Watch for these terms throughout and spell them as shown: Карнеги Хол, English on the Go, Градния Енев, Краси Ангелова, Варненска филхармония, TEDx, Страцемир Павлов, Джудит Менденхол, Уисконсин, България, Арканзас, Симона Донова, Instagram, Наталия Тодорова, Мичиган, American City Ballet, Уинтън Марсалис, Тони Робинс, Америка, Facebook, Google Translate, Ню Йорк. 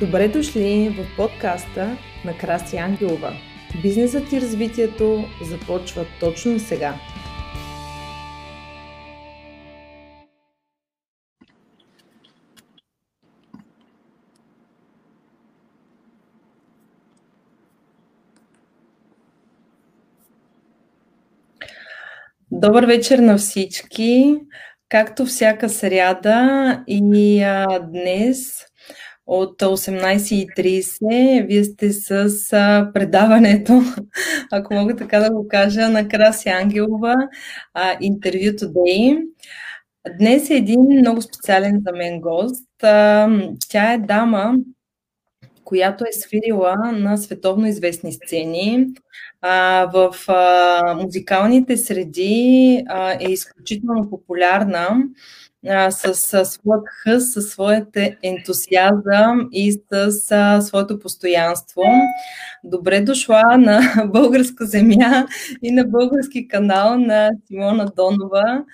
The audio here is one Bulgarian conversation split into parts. Добре дошли в подкаста на Краси Ангелова. Бизнесът и развитието започва точно сега. Добър вечер на всички. Както всяка сряда и днес от 18:30 вие сте с предаването, ако мога така да го кажа, на Краси Ангелова Interview Today. Днес е един много специален за мен гост. Тя е дама, която е свирила на световно известни сцени. В музикалните среди е изключително популярна с своя хъс, със своите ентусиазъм и с своето постоянство. Добре дошла на българска земя и на български канал на Симона Донова.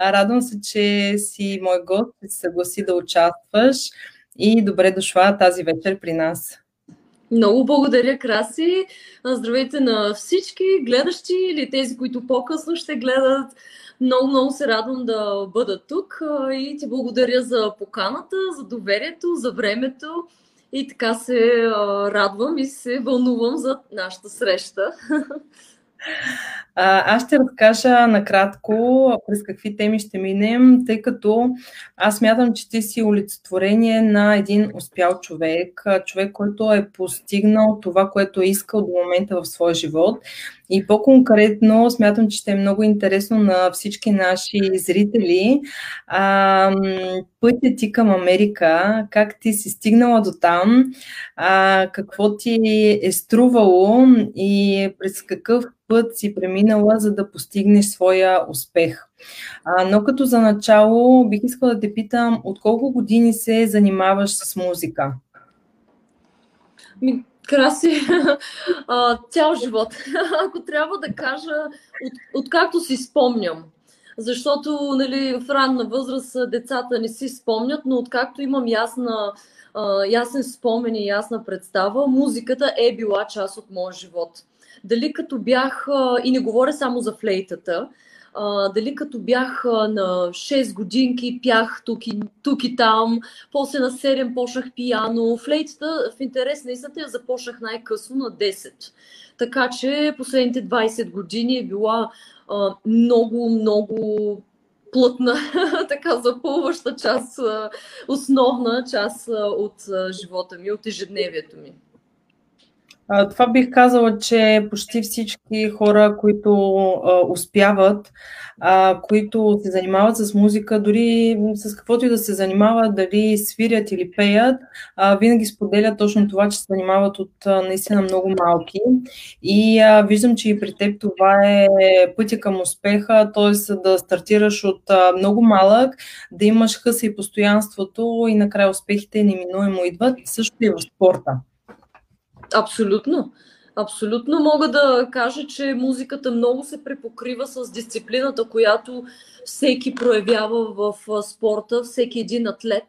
Радвам се, че си мой гост и се съгласи да участваш. И добре дошла тази вечер при нас. Много благодаря, Краси. Здравейте на всички гледащи или тези, които по-късно ще гледат. Много се радвам да бъда тук и ти благодаря за поканата, за доверието, за времето. И така се радвам и се вълнувам за нашата среща. Аз ще разкажа накратко през какви теми ще минем, тъй като аз смятам, че ти си олицетворение на един успял човек, който е постигнал това, което е искал до момента в своя живот. И по-конкретно смятам, че ще е много интересно на всички наши зрители. Пътят ти към Америка, как ти си стигнала до там, какво ти е струвало и през какъв път си преминала, за да постигнеш своя успех. Но като за начало бих искала да те питам, от колко години се занимаваш с музика? Краси, цял живот. Ако трябва да кажа, откакто си спомням. Защото в ранна възраст децата не си спомнят, но откакто имам ясен спомен и ясна представа, музиката е била част от моя живот. Дали като бях, и не говоря само за флейтата, дали като бях на 6 годинки, пях тук и там, после на 7 почнах пиано. Флейтата, в интерес на истината, я започнах най-късно на 10. Така че последните 20 години е била много плътна, така запълваща част, основна част от живота ми, от ежедневието ми. Това бих казала, че почти всички хора, които успяват, които се занимават с музика, дори с каквото и да се занимават, дали свирят или пеят, винаги споделят точно това, че се занимават от наистина много малки. И виждам, че и при теб това е пътя към успеха, т.е. да стартираш от много малък, да имаш хъса и постоянството и накрая успехите неминуемо идват, също и в спорта. Абсолютно. Абсолютно мога да кажа, че музиката много се препокрива с дисциплината, която всеки проявява в спорта, всеки един атлет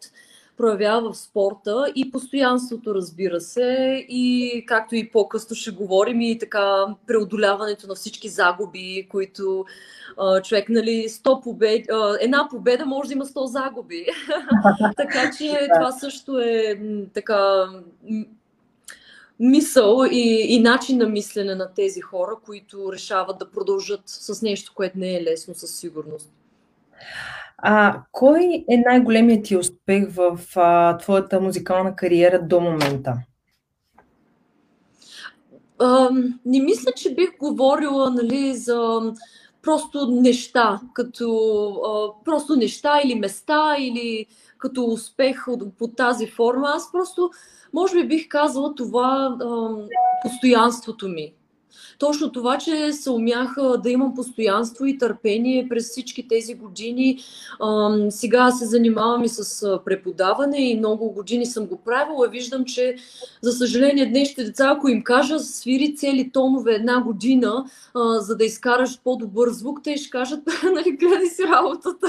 проявява в спорта и постоянството, разбира се, и както и по-късно ще говорим, и така преодоляването на всички загуби, които човек, една победа може да има 100 загуби. Така че това също е така мисъл и начин на мислене на тези хора, които решават да продължат с нещо, което не е лесно със сигурност. Кой е най-големият ти успех в твоята музикална кариера до момента? Не мисля, че бих говорила за просто неща, като просто неща или места, или като успех по тази форма. Аз просто, може би, бих казала това постоянството ми. Точно това, че се умях да имам постоянство и търпение през всички тези години. Сега се занимавам и с преподаване и много години съм го правила. Виждам, че за съжаление днешните деца, ако им кажа свири цели тонове една година, за да изкараш по-добър звук, те ще кажат, нали, гледай си работата.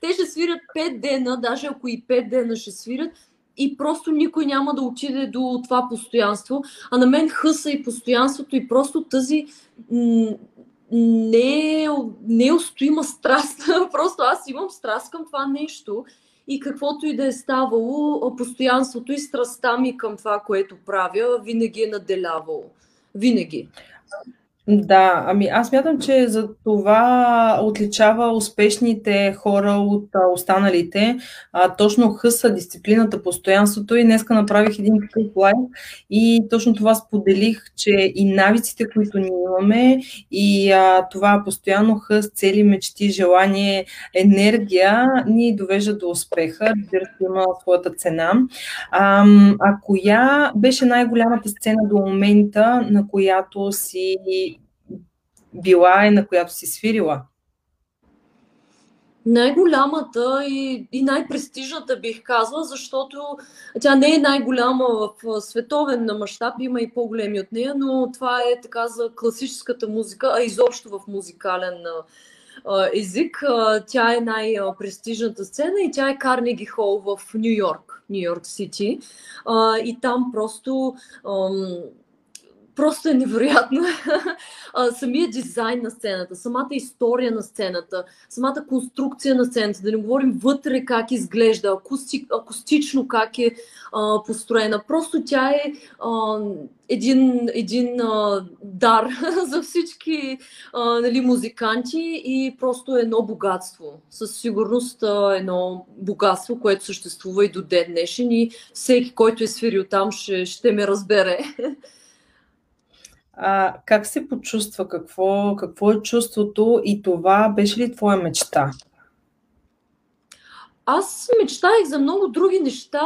Те ще свирят 5 дена, даже ако и 5 дена ще свирят, и просто никой няма да отиде до това постоянство. А на мен хъса и постоянството и просто тази неустоима страст. Просто аз имам страст към това нещо и каквото и да е ставало, постоянството и страстта ми към това, което правя, винаги е наделявало. Винаги. Да, ами аз мятам, че за това отличава успешните хора от останалите. Точно хъса, дисциплината, постоянството. И днеска направих един такъв лайв и точно това споделих, че и навиците, които ние имаме, и това постоянно хъс, цели, мечти, желание, енергия ни довежда до успеха. Разбира се, има своята цена. А коя беше най-голямата сцена до момента, на която си била и на която си свирила? Най-голямата и най-престижната, бих казала, защото тя не е най-голяма в световен мащаб, има и по-големи от нея, но това е така за класическата музика, а изобщо в музикален език. Тя е най-престижната сцена и тя е Карнеги Хол в Ню Йорк Сити. И там просто е невероятно. Самия дизайн на сцената, самата история на сцената, самата конструкция на сцената, да не говорим вътре как изглежда, акустично как е построена. Просто тя е един дар за всички музиканти и просто едно богатство. Със сигурност едно богатство, което съществува и до ден днешен и всеки, който е свирил там, ще ме разбере. Как се почувства? Какво е чувството и това беше ли твоя мечта? Аз мечтаех за много други неща.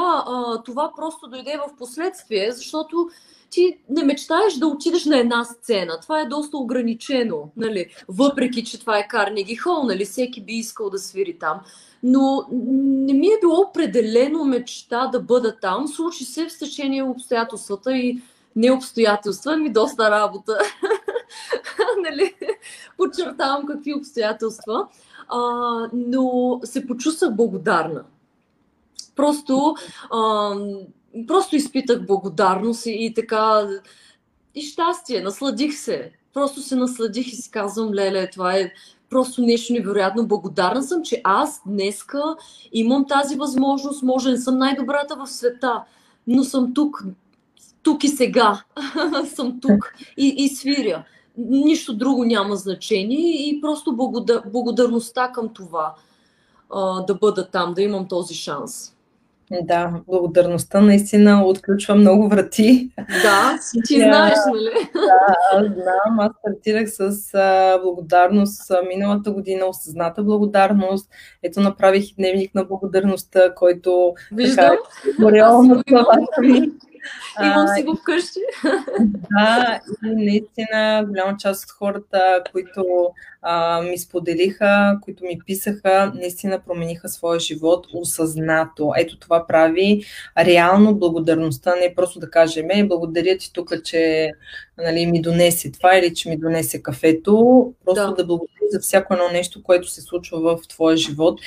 Това просто дойде в последствие, защото ти не мечтаеш да отидеш на една сцена. Това е доста ограничено, нали? Въпреки че това е Карнеги Хол, нали? Всеки би искал да свири там. Но не ми е било определено мечта да бъда там. Случи се в стечение обстоятелствата и не обстоятелства, ми доста работа. Нали? Подчертавам какви обстоятелства. Но се почувствах благодарна. Просто изпитах благодарност и така и щастие. Насладих се. Просто се насладих и си казвам, леле, това е просто нещо невероятно. Благодарна съм, че аз днеска имам тази възможност. Може не съм най-добрата в света, но съм тук. Тук и сега съм тук и свиря. Нищо друго няма значение и просто благодарността към това да бъда там, да имам този шанс. Да, благодарността наистина отключва много врати. Да, ти знаеш, нали? Да, знам. Аз стартирах с благодарност миналата година, осъзната благодарност. Ето направих и дневник на благодарността, който... Виждам. Реално имам си го вкъщи. Да, и наистина голяма част от хората, които ми споделиха, които ми писаха, наистина промениха своя живот осъзнато. Ето това прави реално благодарността. Не просто да кажем, благодаря ти тук, че нали, ми донесе това или че ми донесе кафето. Просто да благодаря за всяко едно нещо, което се случва в твоя живот.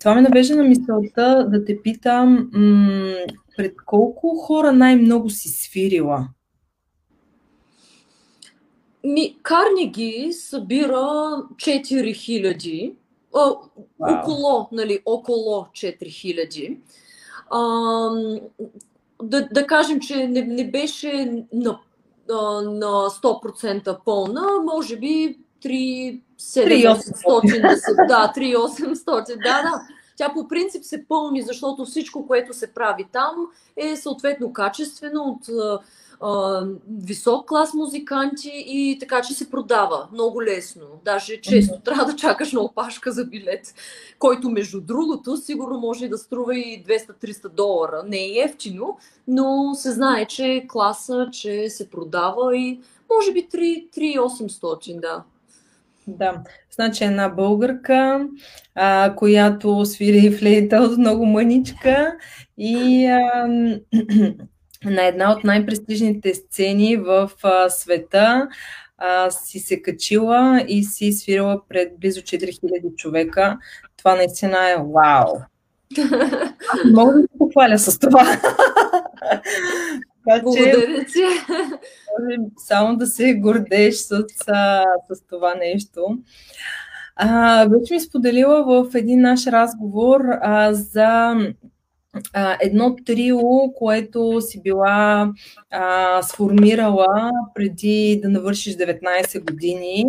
Това ме навежда на мисълта да те питам, пред колко хора най-много си свирила? Карнеги събира 4000, около 4000. Да кажем, че не беше на 100% пълна, може би 3800. Да, 3800, да. Тя по принцип се пълни, защото всичко, което се прави там, е съответно качествено от висок клас музиканти и така, че се продава много лесно. Даже често трябва да чакаш на опашка за билет, който между другото сигурно може да струва и $200-300. Не е евтино, но се знае, че е класа, че се продава и може би 3800, да. Да, значи една българка, която свири флейта от много мъничка и на една от най-престижните сцени в света си се качила и си свирила пред близо 4000 човека. Това наистина е вау! Мога да се похваля с това. Благодаря ти. Само да се гордееш с това нещо. Вече ми споделила в един наш разговор за едно трио, което си била сформирала преди да навършиш 19 години.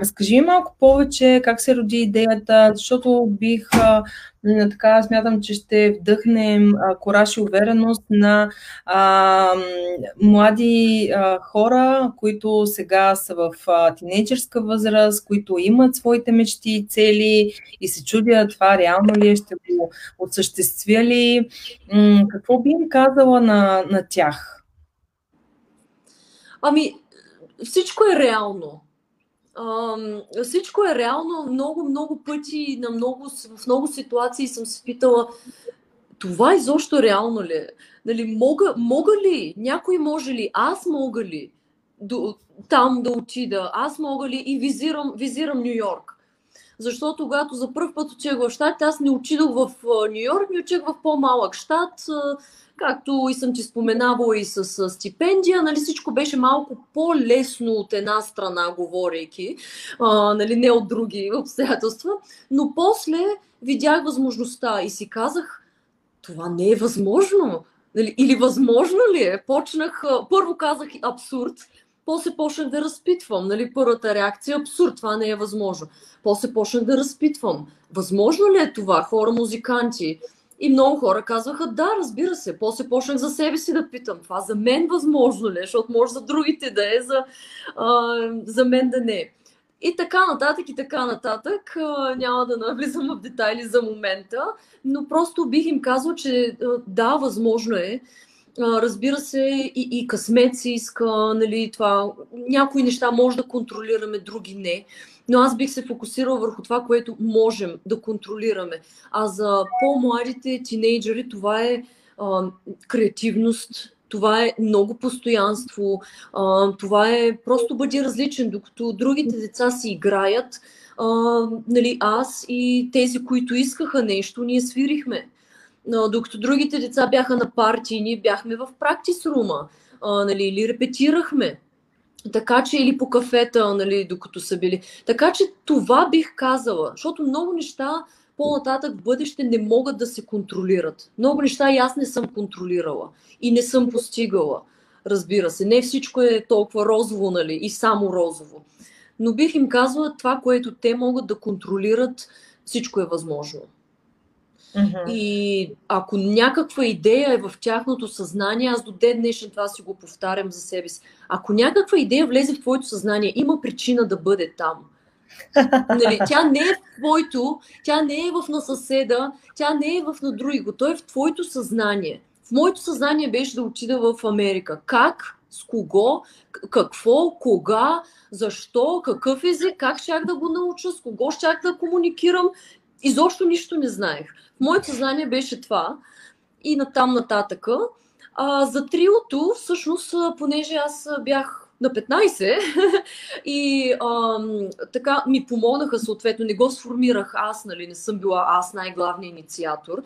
Разкажи ми малко повече как се роди идеята, защото така смятам, че ще вдъхнем кораж и увереност на млади хора, които сега са в тинейджърска възраст, които имат своите мечти и цели и се чудят това реално ли, ще го осъществя ли. Какво би им казала на тях? Всичко е реално. Всичко е реално. Много пъти в много ситуации съм се питала, това изобщо реално ли е? Нали, мога ли? Някой може ли? Аз мога ли там да отида? Аз мога ли? И визирам Ню Йорк. Защото когато за първ път отидах в щат, аз не отидох в Ню Йорк, не отидох в по-малък щат, както и съм ти споменавала и с стипендия, нали, всичко беше малко по-лесно от една страна, говорейки, нали, не от други обстоятелства, но после видях възможността и си казах, това не е възможно, нали, или възможно ли е? Първо казах абсурд, после почнах да разпитвам, нали, първата реакция, абсурд, това не е възможно. После почнах да разпитвам, възможно ли е това, хора, музиканти? И много хора казваха, да, разбира се. После почнах за себе си да питам, това за мен възможно ли, защото може за другите да е, за мен да не е. И така нататък, няма да навлизам в детайли за момента, но просто бих им казала, че да, възможно е. Разбира се, и късмет се иска, нали, това. Някои неща може да контролираме, други не. Но аз бих се фокусирала върху това, което можем да контролираме. А за по-младите тинейджери това е креативност, това е много постоянство, това е просто бъди различен, докато другите деца си играят. Нали, аз и тези, които искаха нещо, ние свирихме. Докато другите деца бяха на партии, ние бяхме в практис рума, нали, или репетирахме. Така че или по кафета, нали, докато са били. Така че това бих казала, защото много неща по-нататък в бъдеще не могат да се контролират. Много неща и аз не съм контролирала и не съм постигала. Разбира се, не всичко е толкова розово, нали, и само розово. Но бих им казала, това, което те могат да контролират, всичко е възможно. И ако някаква идея е в тяхното съзнание, аз до ден днешен това си го повтарям за себе си. Ако някаква идея влезе в твоето съзнание, има причина да бъде там. Нали, тя не е в твоето, тя не е в на съседа, тя не е в на другиго. Той е в твоето съзнание. В моето съзнание беше да отида в Америка. Как? С кого? Какво? Кога? Защо? Какъв език? Как щях да го науча? С кого щях да комуникирам? Изобщо нищо не знаех. Моето съзнание беше това и натам нататъка. За триото, всъщност, понеже аз бях на 15 и така ми помогнаха съответно, не го сформирах аз, нали, не съм била аз най-главният инициатор.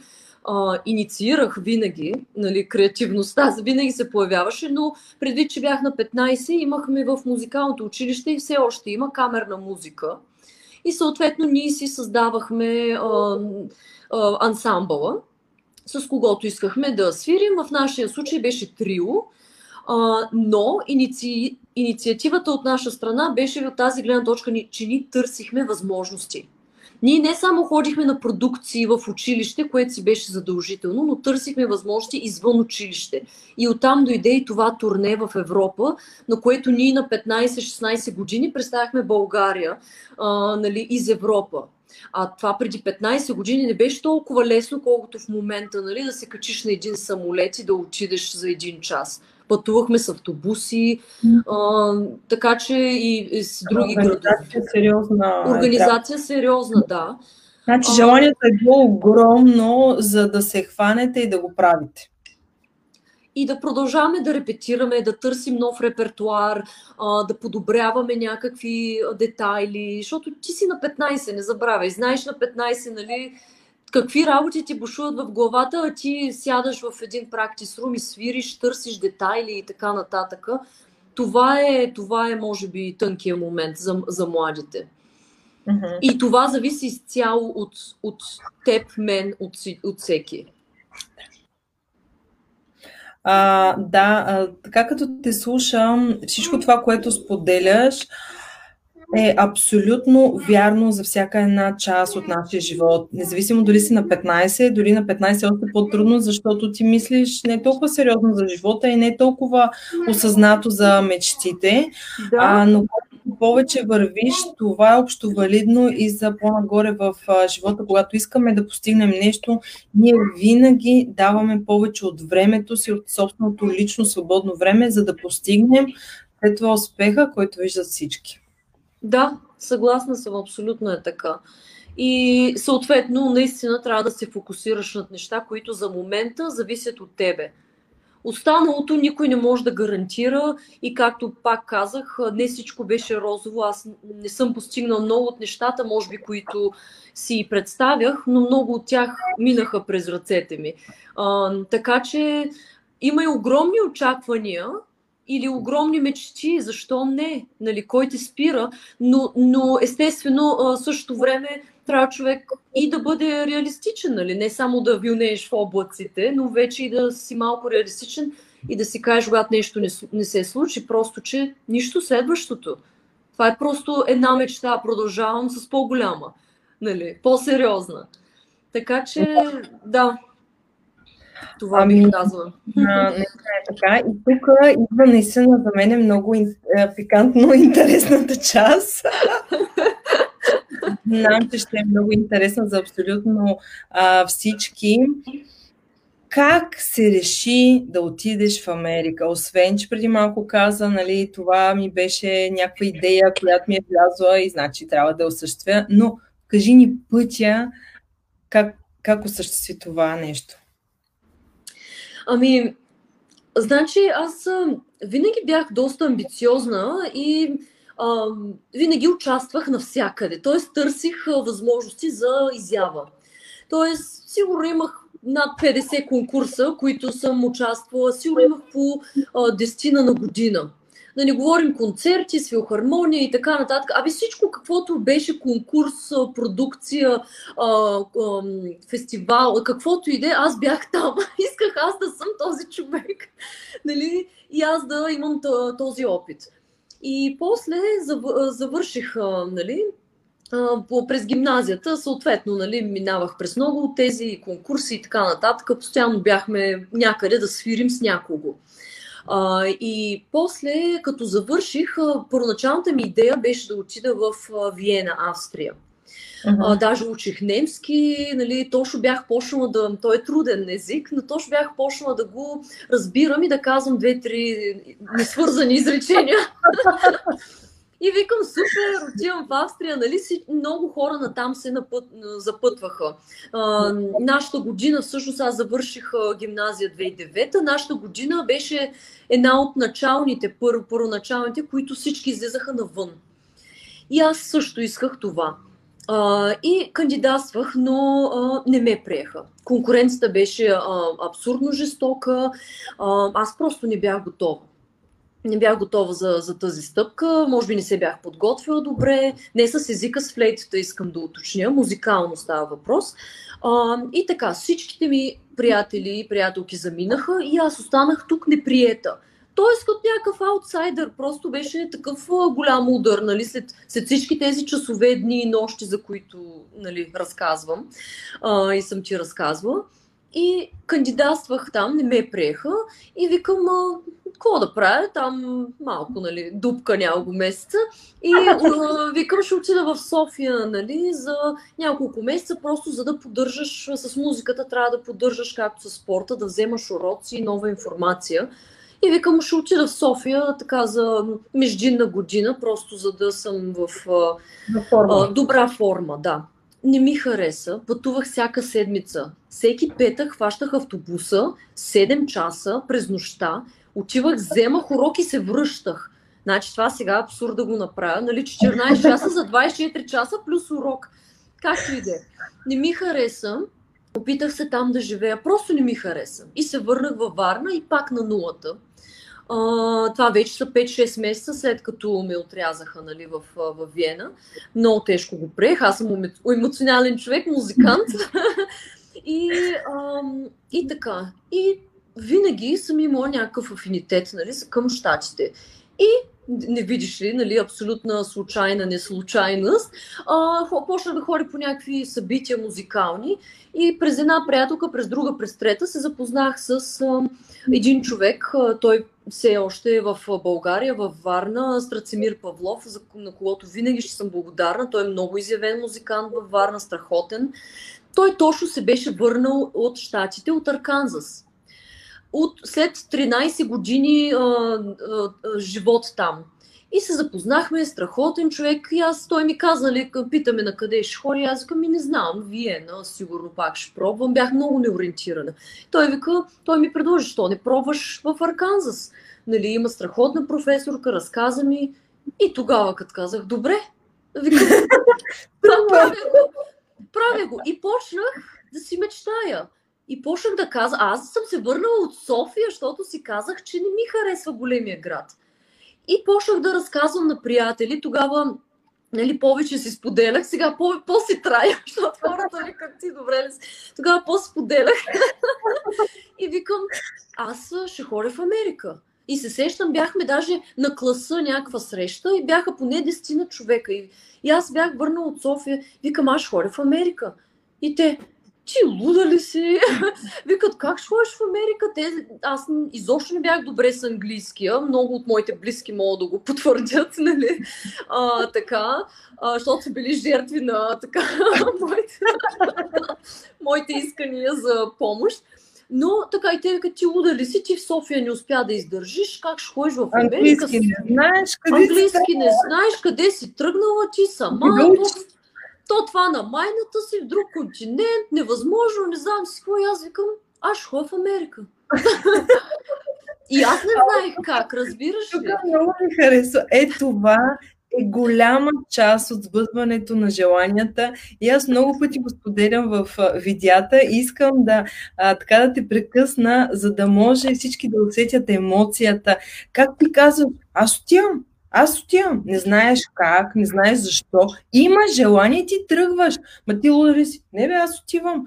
Инициирах винаги, нали, креативността, винаги се появяваше, но предвид, че бях на 15, имахме в музикалното училище и все още има камерна музика. И съответно ние си създавахме ансамбъла, с когото искахме да свирим. В нашия случай беше трио, но инициативата от наша страна беше от тази гледна точка, че ние търсихме възможности. Ние не само ходихме на продукции в училище, което си беше задължително, но търсихме възможности извън училище. И оттам дойде и това турне в Европа, на което ние на 15-16 години представяхме България, нали, из Европа. А това преди 15 години не беше толкова лесно, колкото в момента, нали, да се качиш на един самолет и да отидеш за един час. Пътувахме с автобуси, така че и с други градове. Организация сериозна, да. Значи желанието е било огромно, за да се хванете и да го правите. И да продължаваме да репетираме, да търсим нов репертуар, да подобряваме някакви детайли, защото ти си на 15, не забравяй. Знаеш на 15, нали, какви работи ти бушуват в главата, а ти сядаш в един practice room и свириш, търсиш детайли и така нататък. Това е може би тънкия момент за младите. Mm-hmm. И това зависи изцяло от теб, мен, от всеки. Така като те слушам, всичко това, което споделяш, е абсолютно вярно за всяка една част от нашия живот. Независимо дали си на 15, дори на 15 още по-трудно, защото ти мислиш не толкова сериозно за живота и не толкова осъзнато за мечтите, да. Но когато повече вървиш, това е общо валидно и за по-нагоре в живота. Когато искаме да постигнем нещо, ние винаги даваме повече от времето си, от собственото лично свободно време, за да постигнем след това успеха, който виждат всички. Да, съгласна съм, абсолютно е така. И съответно, наистина трябва да се фокусираш над неща, които за момента зависят от тебе. Останалото никой не може да гарантира и както пак казах, не всичко беше розово. Аз не съм постигнал много от нещата, може би, които си представях, но много от тях минаха през ръцете ми. Така че има и огромни очаквания, или огромни мечти, защо не? Нали, кой те спира? Но естествено, в същото време трябва човек и да бъде реалистичен, нали? Не само да вилнееш в облаците, но вече и да си малко реалистичен и да си кажеш, когато нещо не се случи, просто, че нищо следващото. Това е просто една мечта, продължавам с по-голяма, нали? По-сериозна. Така че, да. Това ми казва. Така. И тук идва наистина за мен е много пикантно интересната част. Знам, че ще е много интересна за абсолютно всички. Как се реши да отидеш в Америка? Освен, че преди малко каза, нали, това ми беше някаква идея, която ми е влязла и значи трябва да я осъществя. Но кажи ни пътя, как осъществи това нещо? Ами, значи аз винаги бях доста амбициозна и винаги участвах навсякъде. Тоест търсих възможности за изява. Тоест сигурно имах над 50 конкурса, които съм участвала. Сигурно имах по 10 на година. Да не говорим концерти, свилхармония и така нататък. Абе всичко, каквото беше конкурс, продукция, фестивал, каквото иде, аз бях там. Исках аз да съм този човек. Нали? И аз да имам този опит. И после завърших, нали, през гимназията, съответно, нали, минавах през много от тези конкурси и така нататък. Постоянно бяхме някъде да свирим с някого. И после, като завърших, първоначалната ми идея беше да отида в Виена, Австрия. Даже учих немски, нали, точно бях почнала да... Той е труден език, но точно бях почнала да го разбирам и да казвам 2-3 несвързани изречения. И викам, супер, отивам в Австрия, нали, много хора натам се запътваха. Нашата година, всъщност аз завърших гимназия 2009, нашата година беше една от началните, първоначалните, които всички излизаха навън. И аз също исках това. И кандидатствах, но не ме приеха. Конкуренцията беше абсурдно жестока, аз просто не бях готова. Не бях готова за тази стъпка, може би не се бях подготвила добре, не с езика, с флейтата искам да уточня, музикално става въпрос. И така, всичките ми приятели и приятелки заминаха и аз останах тук неприета. Тоест като някакъв аутсайдър, просто беше такъв голям удар, нали, след всички тези часове, дни и нощи, за които, нали, разказвам и съм ти разказвала. И кандидатствах там, не ме приеха и викам, какво да правя, там малко, нали, дупка няколко месеца и викам, ще отида в София, нали, за няколко месеца, просто за да поддържаш с музиката, трябва да поддържаш както със спорта, да вземаш уроци и нова информация. И викам, ще отида в София така за междинна година, просто за да съм в добра форма, да. Не ми хареса, пътувах всяка седмица. Всеки петък хващах автобуса, 7 часа през нощта, отивах, вземах урок и се връщах. Значи това сега е абсурд да го направя, нали, 14 часа за 24 часа плюс урок. Както и да е. Не ми хареса, Опитах се там да живея, просто не ми хареса. И се върнах във Варна и пак на нулата. Това вече са 5-6 месеца след като ме отрязаха, нали, в Виена. Много тежко го прех, аз съм емоционален човек, музикант. И така. И винаги съм имала някакъв афинитет, нали, към щатите. И не видиш ли, нали, абсолютна случайна неслучайност, почна да ходи по някакви събития музикални и през една приятелка, през друга, през трета се запознах с един човек, той все още е в България, в Варна, Страцемир Павлов, на когото винаги ще съм благодарна, той е много изявен музикант в Варна, страхотен. Той точно се беше върнал от щатите, от Арканзас. След 13 години живот там. И се запознахме, страхотен човек, и той ми каза, питаме на къде ще ходи, аз викам, не знам, Виена, сигурно пак ще пробвам, бях много неориентирана. Той ми предложи, що не пробваш в Арканзас, нали, има страхотна професорка, разказа ми, и тогава, като казах, добре, викам, правя го, и почнах да си мечтая. И почнах да казвам, аз съм се върнала от София, защото си казах, че не ми харесва големия град. И почнах да разказвам на приятели, тогава, нали, повече си споделях, сега по-си трая, защото хората викат, ти добре ли си, тогава по-си споделях. И викам, аз ще ходя в Америка. И се сещам, бяхме даже на класа някаква среща и бяха поне 10 човека. И аз бях върнала от София, викам, аз ще ходя в Америка. И те... Ти луда ли си? Викат, как ще ходиш в Америка? Аз изобщо не бях добре с английския. Много от моите близки могат да го потвърдят, нали? Защото са били жертви на моите искания за помощ. Но така и те викат, ти луда ли си? Ти в София не успя да издържиш. Как ще ходиш в Америка? Английски не знаеш къде си тръгнала, ти сама. То това на майната си, в друг континент, невъзможно, не знам си какво, и аз викам, аз ще ходя в Америка. И аз не знаех как, разбираш ли? Тук много ми харесва. Това е голяма част от сбъдването на желанията. И аз много пъти го споделям в видеята. Искам да те прекъсна, за да може всички да усетят емоцията. Как ти казвам, аз отивам. Не знаеш как, не знаеш защо. Има желание, ти тръгваш. Ма ти луда ли си? Не бе, аз отивам.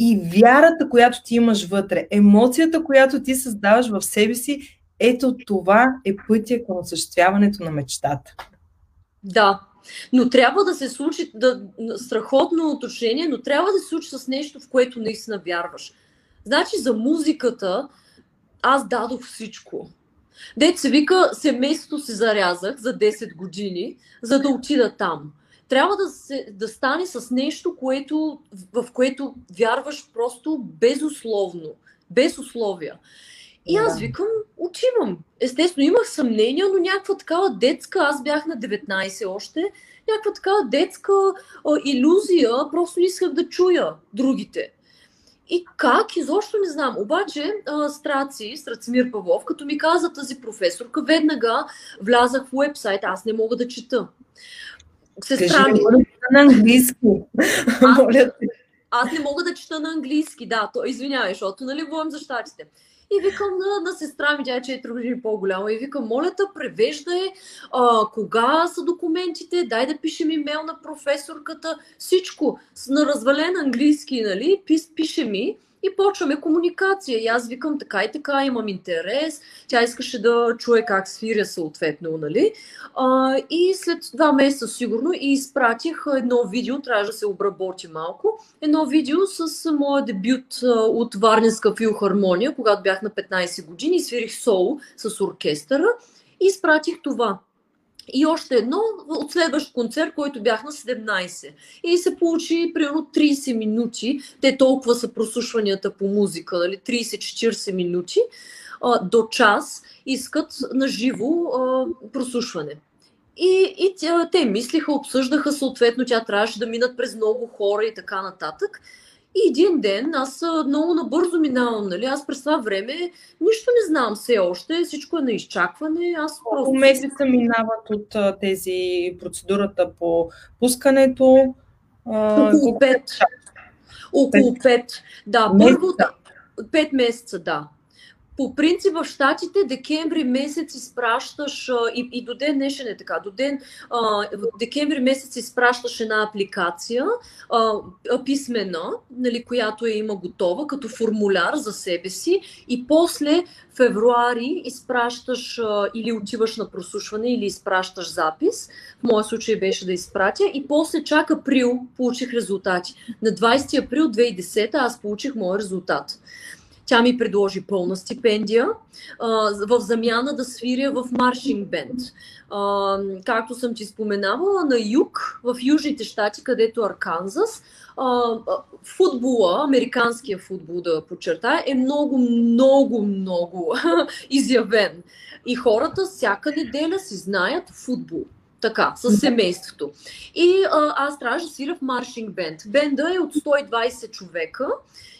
И вярата, която ти имаш вътре, емоцията, която ти създаваш в себе си, ето това е пътя към осъществяването на мечтата. Да, но трябва да се случи, страхотно уточнение, но трябва да се случи с нещо, в което наистина вярваш. Значи за музиката аз дадох всичко. Дето се вика, семейството си зарязах за 10 години, за да отида там. Трябва да стане с нещо, в което вярваш просто безусловно, без условия. И аз викам, отивам. Естествено, имах съмнение, но някаква такава детска, аз бях на 19 още, някаква такава детска илюзия, просто исках да чуя другите. И как? Изобщо не знам. Обаче Страцимир Павлов, като ми каза тази професорка, веднага влязах в уебсайта. Аз не мога да чета. Сестра ми... на английски. Аз не мога да чета на английски, да. Извинявай, защото, нали, говорим за щатите. И викам на сестра ми, тя е 4 години по-голяма, и викам, моля те, превеждай, кога са документите, дай да пишем имейл на професорката, всичко на развален английски, нали, пише ми и почваме комуникация. И аз викам, така и така, имам интерес, тя искаше да чуе как свиря съответно, нали. И след 2 месеца сигурно и изпратих едно видео, трябва да се обработи малко, едно видео с моя дебют от Варненска филхармония, когато бях на 15 години и свирих соло с оркестъра и изпратих това. И още едно от следващ концерт, който бях на 17. И се получи примерно 30 минути. Те толкова са прослушванията по музика, нали? 30-40 минути до час искат на живо прослушване. И те мислиха, обсъждаха съответно, тя трябваше да минат през много хора и така нататък. И един ден, аз много набързо минавам, нали, аз през това време нищо не знам все още, всичко е на изчакване, аз просто... Месеца минават от процедурата по пускането? Около 5. Около 5. Да, първо 5 месеца, да. По принцип в щатите декември месец изпращаш, и до ден днешен е така, в декември месец изпращаш една апликация, писмена, нали, която има готова като формуляр за себе си, и после февруари изпращаш или отиваш на прослушване, или изпращаш запис. В моя случай беше да изпратя, и после чак април получих резултати. На 20 април 2010 аз получих моя резултат. Тя ми предложи пълна стипендия в замяна да свиря в маршинг бенд. Както съм ти споменавала, на юг, в южните щати, където Арканзас, футбола, американския футбол, да подчертая, е много, много, много изявен. И хората всяка неделя си знаят футбол. Така, с семейството. И аз трябваше да свиря в маршинг бенд. Бенда е от 120 човека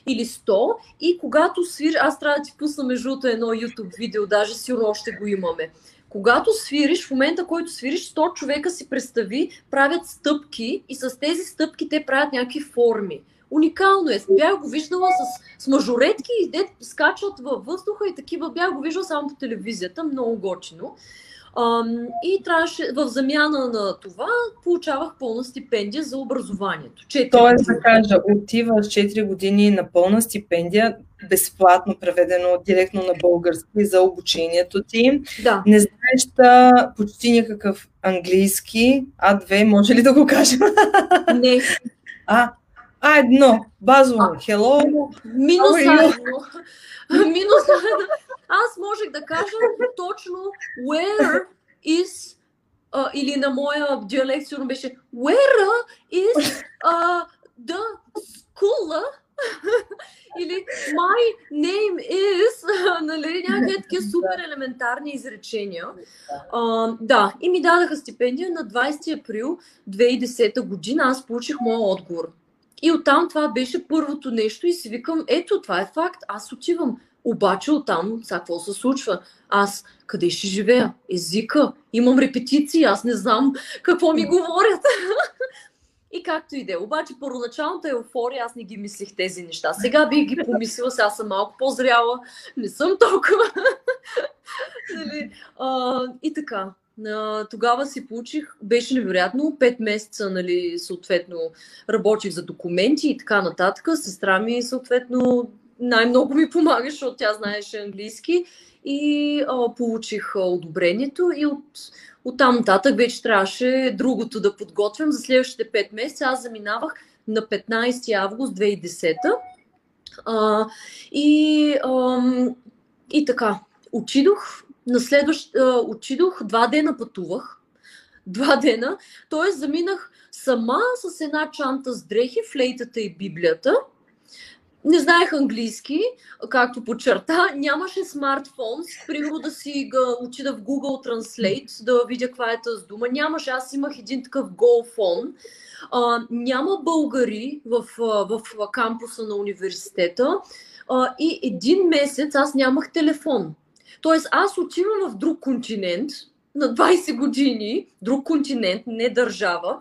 или 100, и когато свириш, аз трябва да ти пусна между едно YouTube видео, даже сигурно още го имаме. Когато свириш, в момента, който свириш, 100 човека си представи, правят стъпки, и с тези стъпки те правят някакви форми. Уникално е. Бях го виждала с мажоретки, и дет скачат във въздуха и такива. Бях го виждала само по телевизията, много готино. И трябваше, в замяна на това, получавах пълна стипендия за образованието. Тоест, да кажа, отиваш 4 години на пълна стипендия, безплатно преведено директно на български за обучението ти. Да. Не знаеш почти никакъв английски. А2, може ли да го кажем? Не. А1, базово. Hello. Минус А1. Минус А1. Аз можех да кажа точно where is, или на моя диалект сигурно беше where is the school, или my name is, нали, някакви такива супер елементарни изречения. Да, и ми дадаха стипендия на 20 април 2010 година. Аз получих моя отговор. И оттам това беше първото нещо, и си викам, ето, това е факт, аз отивам. Обаче оттам, сега какво се случва? Аз къде ще живея? Езика? Имам репетиции, аз не знам какво ми говорят. И както и да е. Обаче първоначалната еуфория, аз не ги мислих тези неща. Сега бих ги помислила, сега съм малко по-зряла, не съм толкова. И така. Тогава си получих, беше невероятно, 5 месеца, нали, съответно работих за документи и така нататък. Сестра ми съответно най-много ми помагаше, защото тя знаеше английски, и получих одобрението, и оттам нататък вече трябваше другото да подготвям за следващите 5 месеца. Аз заминавах на 15 август 2010 и така, отидох. Отидох, 2 дена пътувах. 2 дена. Т.е. заминах сама с една чанта с дрехи, флейтата и библията. Не знаех английски, както подчерта. Нямаше смартфон. Примерно да си отида в Google Translate, да видя каква е тази дума. Нямаше. Аз имах един такъв GoPhone. Няма българи в кампуса на университета. И 1 месец аз нямах телефон. Тоест, аз отивам в друг континент на 20 години, друг континент, не държава,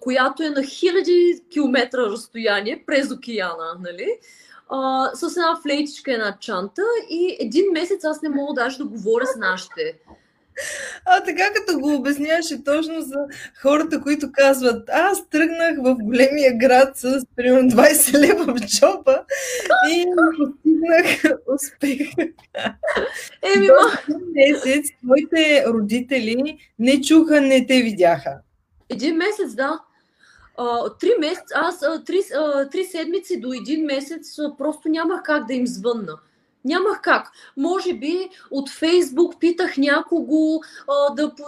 която е на 1000 километра разстояние през океана, нали? С една флейтичка, една чанта, и 1 месец аз не мога даже да говоря с нашите. Така като го обясняваше точно за хората, които казват, аз тръгнах в големия град с примерно 20 лева в джоба и постигнах успех. До месец моите родители не чуха, не те видяха. 1 месец, да. 3 месеца, аз 3 седмици до 1 месец просто нямах как да им звънна. Нямах как. Може би от Фейсбук питах някого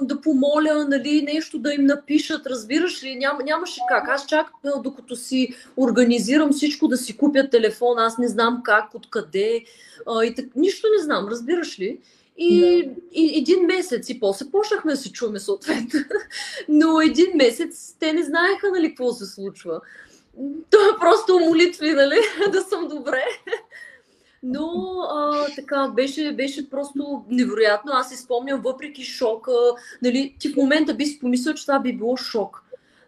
да помоля, нали, нещо да им напишат, разбираш ли? Нямаше как. Аз чак докато си организирам всичко, да си купя телефон, аз не знам как, откъде. Нищо не знам, разбираш ли? И 1 месец, и после почнахме да се чуваме съответно. Но 1 месец те не знаеха, нали, какво се случва. Това е просто молитви, нали, да съм добре. Но така, беше просто невероятно. Аз си спомням, въпреки шока, нали, ти в момента би си помислил, че това би било шок.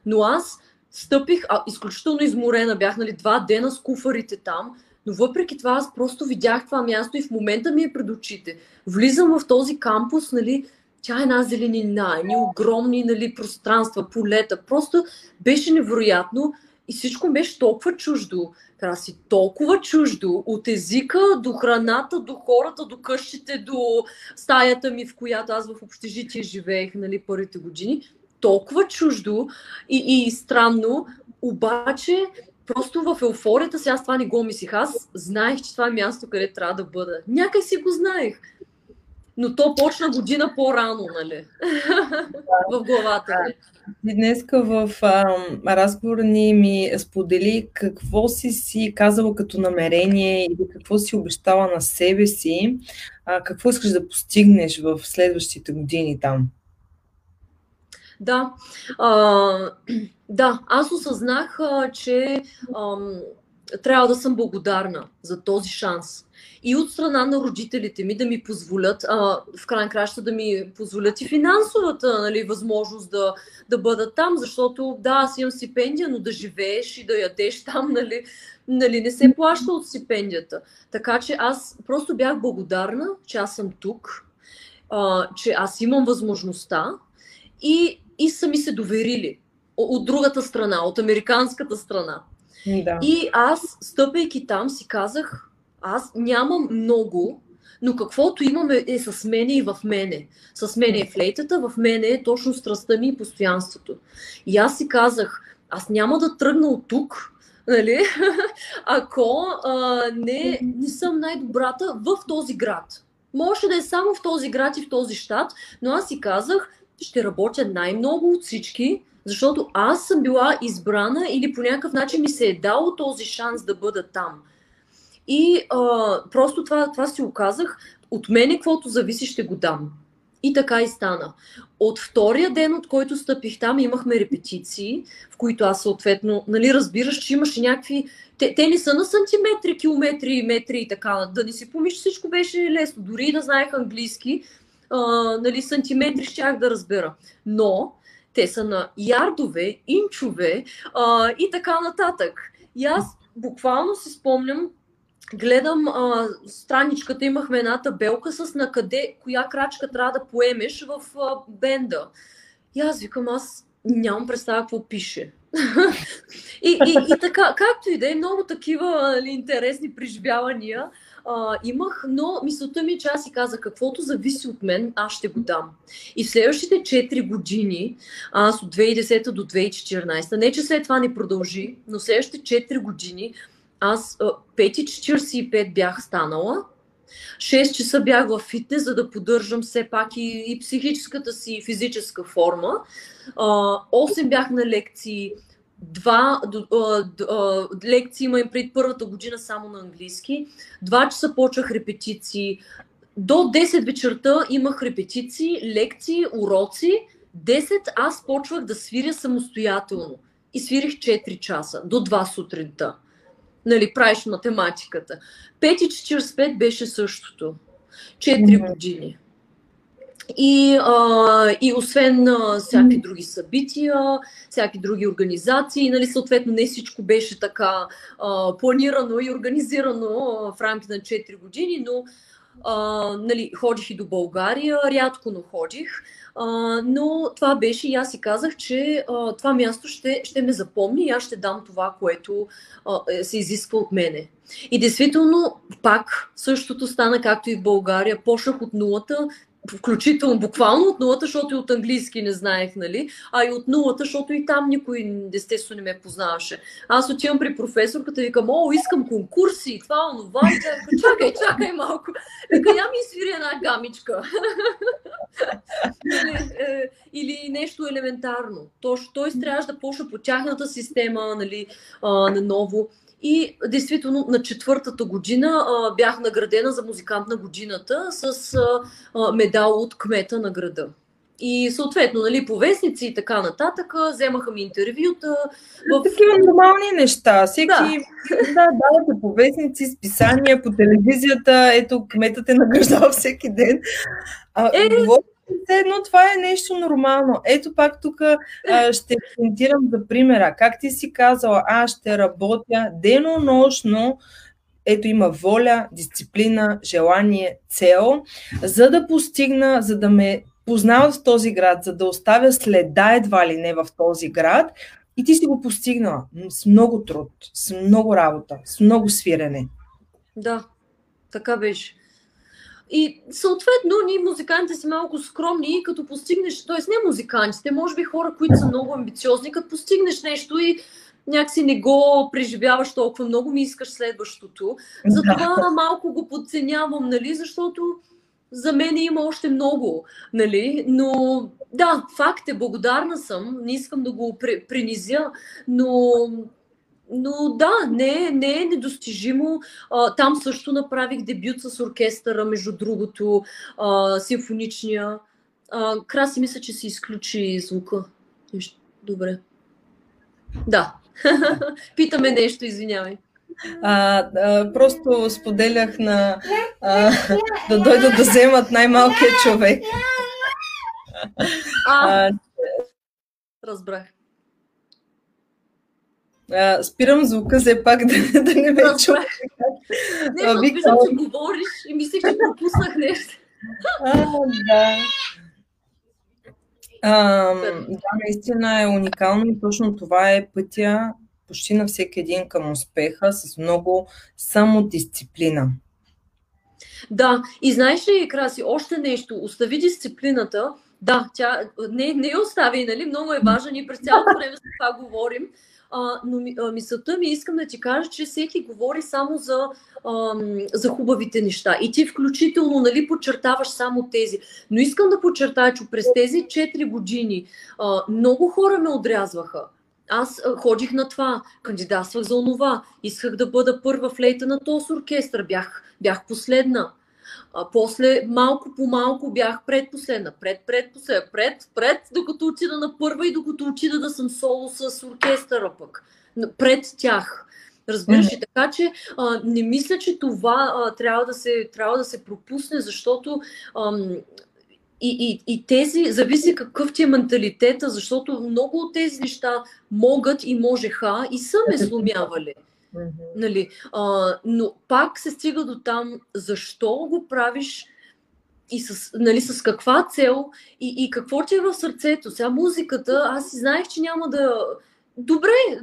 Но аз стъпих, а изключително изморена бях, нали, 2 дена с куфарите там, но въпреки това аз просто видях това място и в момента ми е пред очите. Влизам в този кампус, нали, тя е една зеленина, едни огромни, нали, пространства, полета, просто беше невероятно и всичко беше толкова чуждо, Краси, толкова чуждо, от езика до храната, до хората, до къщите, до стаята ми, в която аз в общежитие живеех, нали, първите години. Толкова чуждо и странно, обаче просто в еуфорията си аз това не го мислих. Аз знаех, че това е място, къде трябва да бъда. Някак си го знаех. Но то почна година по-рано, нали? Да. В главата ми. Днеска в разговора ни ми сподели какво си казала като намерение или какво си обещала на себе си, какво искаш да постигнеш в следващите години там. Да, да, аз осъзнах, че трябва да съм благодарна за този шанс. И от страна на родителите ми да ми позволят, в край на краща да ми позволят и финансовата, нали, възможност да бъда там, защото да, аз имам стипендия, но да живееш и да ядеш там, нали, не се плаща от стипендията. Така че аз просто бях благодарна, че аз съм тук, че аз имам възможността. И са ми се доверили от другата страна, от американската страна. Да. И аз, стъпайки там, си казах, аз нямам много, но каквото имам е с мене и в мене. С мене е флейтата, в мене е точно страстта ми и постоянството. И аз си казах, аз няма да тръгна от тук, нали? Ако не съм най-добрата в този град. Може да е само в този град и в този щат, но аз си казах, ще работя най-много от всички, защото аз съм била избрана или по някакъв начин ми се е дал този шанс да бъда там. И просто това си оказах, от мене каквото зависи ще го дам. И така и стана. От втория ден, от който стъпих там, имахме репетиции, в които аз съответно, нали, разбираш, че имаше някакви... Те не са на сантиметри, километри, метри и така. Да не си помиш, всичко беше лесно. Дори и да знаех английски, нали, сантиметри щях да разбера, но те са на ярдове, инчове и така нататък. И аз буквално си спомням, гледам страничката, имахме една табелка с на къде, коя крачка трябва да поемеш в бенда. И аз викам, аз нямам представа какво пише. И така, както и да е, много такива, нали, интересни преживявания имах, но мисълта ми е, че аз си казах, каквото зависи от мен, аз ще го дам. И в следващите 4 години, аз от 2010 до 2014, не че след това не продължи, но в следващите 4 години аз 5:45 бях станала, 6 часа бях във фитнес, за да поддържам все пак и психическата си, и физическа форма. 8 бях на лекции, 2 лекции имам пред първата година само на английски, 2 часа почвах репетиции, до 10 вечерта имах репетиции, лекции, уроци, 10 аз почвах да свиря самостоятелно и свирих 4 часа, до 2 сутринта. Нали, правиш математиката. 5:45 беше същото. 4 години. И освен всяки други събития, всяки други организации, нали, съответно не всичко беше така планирано и организирано в рамките на 4 години, но нали, ходих и до България, рядко, но ходих. Но това беше и аз си казах, че това място ще ме запомни и аз ще дам това, което се изисква от мене. И действително пак същото стана, както и в България. Почнах от нулата, включително буквално от нулата, защото и от английски не знаех, нали? А и от нулата, защото и там никой, естествено, не ме познаваше. Аз отивам при професорката и викам, искам конкурси и това, онова. И тя, чакай малко. Къде ми свири една гамичка? Или нещо елементарно. Той трябваше да почне по тяхната система, нали, наново. И действително на 4-та година бях наградена за музикант на годината с медал от кмета на града. И съответно, нали, по вестници и така нататък, вземаха ми интервюта. Такива нормални неща. Давате по вестници, списания, по телевизията. Ето, кметът е награждал всеки ден. Говорите едно това е нещо нормално. Ето пак тук ще коментирам за примера. Как ти си казала, аз ще работя денонощно. Ето има воля, дисциплина, желание, цел, за да постигна, за да ме познават в този град, за да оставя следа едва ли не в този град. И ти си го постигнала с много труд, с много работа, с много свирене. Да, така беше. И съответно, ние музикантите са малко скромни, като постигнеш, т.е. не музикантите, може би хора, които са много амбициозни, като постигнеш нещо и някакси не го преживяваш толкова много, ми искаш следващото. Затова малко го подценявам, нали, защото за мен има още много, нали, но да, факт е, благодарна съм, не искам да го принизя, но да, не е недостижимо. Там също направих дебют с оркестъра, между другото, симфоничния. Краси, мисля, че се изключи звука. Добре. Да. Питаме нещо, извинявай. Просто споделях на да дойдат да вземат най-малкият човек. Разбрах. Спирам звука, все пак да не ме чува. Не, виждам, че говориш и мислех, че пропуснах нещо. Да. Да, наистина е уникално и точно това е пътя почти на всеки един към успеха с много самодисциплина. Да, и знаеш ли, Краси, още нещо, остави дисциплината, да, тя не я остави, нали, много е важен и през цялото време с това говорим, но мисълта ми, искам да ти кажа, че всеки говори само за хубавите неща и ти включително, нали, подчертаваш само тези, но искам да подчертая, че през тези 4 години много хора ме отрязваха. Аз ходих на това, кандидатствах за онова, исках да бъда първа флейта на този оркестър, бях последна. После малко по малко бях предпоследна, предпоследна, докато отида на първа и докато отида да съм соло с оркестъра пък, пред тях. Разбираш ли, така че не мисля, че това трябва да се пропусне, защото... И тези, зависи какъв ти е менталитета, защото много от тези неща могат и можеха и са ме сломявали. Нали? Но пак се стига до там, защо го правиш и с, нали, с каква цел и какво ти е в сърцето. Сега музиката, аз си знаех, че няма да...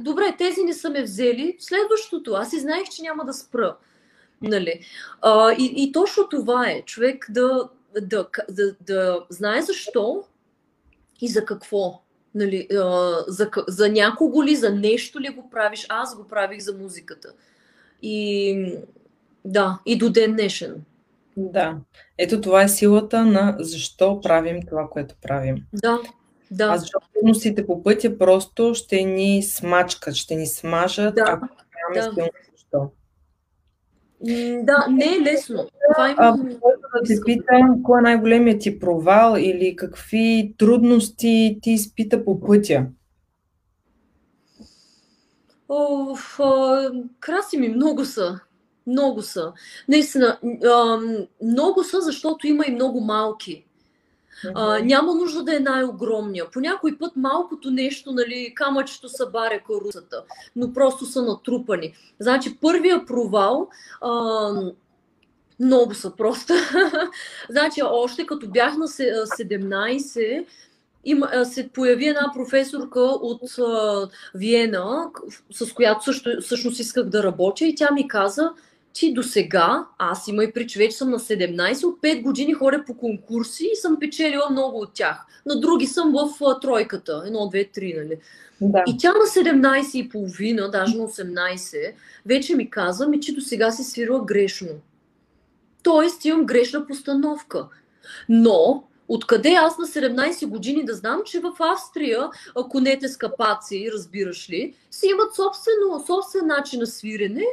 Добре, тези не са ме взели. Следващото, аз си знаех, че няма да спра. Нали? И точно това е, човек да знае защо и за какво. Нали, за някого ли, за нещо ли го правиш. Аз го правих за музиката. И да, и до ден днешен. Да. Ето това е силата на защо правим това, което правим. Да. Да. А защото трудностите по пътя просто ще ни смачкат, ще ни смажат, да. Ако правим силно защо. Да, не е лесно. Да те питам, кой е най-големият ти провал или какви трудности ти изпита по пътя? Краси ми, много са. Много са. Наистина, много са, защото има и много малки. Няма нужда да е най-огромния. По някой път малкото нещо, нали, камъчето събаря каруцата, но просто са натрупани. Значи, първия провал, много са просто. Значи, още като бях на 17, се появи една професорка от Виена, с която всъщност исках да работя, и тя ми каза: ти до сега, аз има и причве, че съм на 17, от 5 години ходя по конкурси и съм печелила много от тях. На други съм в тройката. 1, 2, 3, нали? Да. И тя на 17 и половина, даже на 18, вече ми казва, че до сега си свирила грешно. Тоест имам грешна постановка. Но откъде аз на 17 години да знам, че в Австрия конете с капаци, разбираш ли, си имат собствен начин на свирене,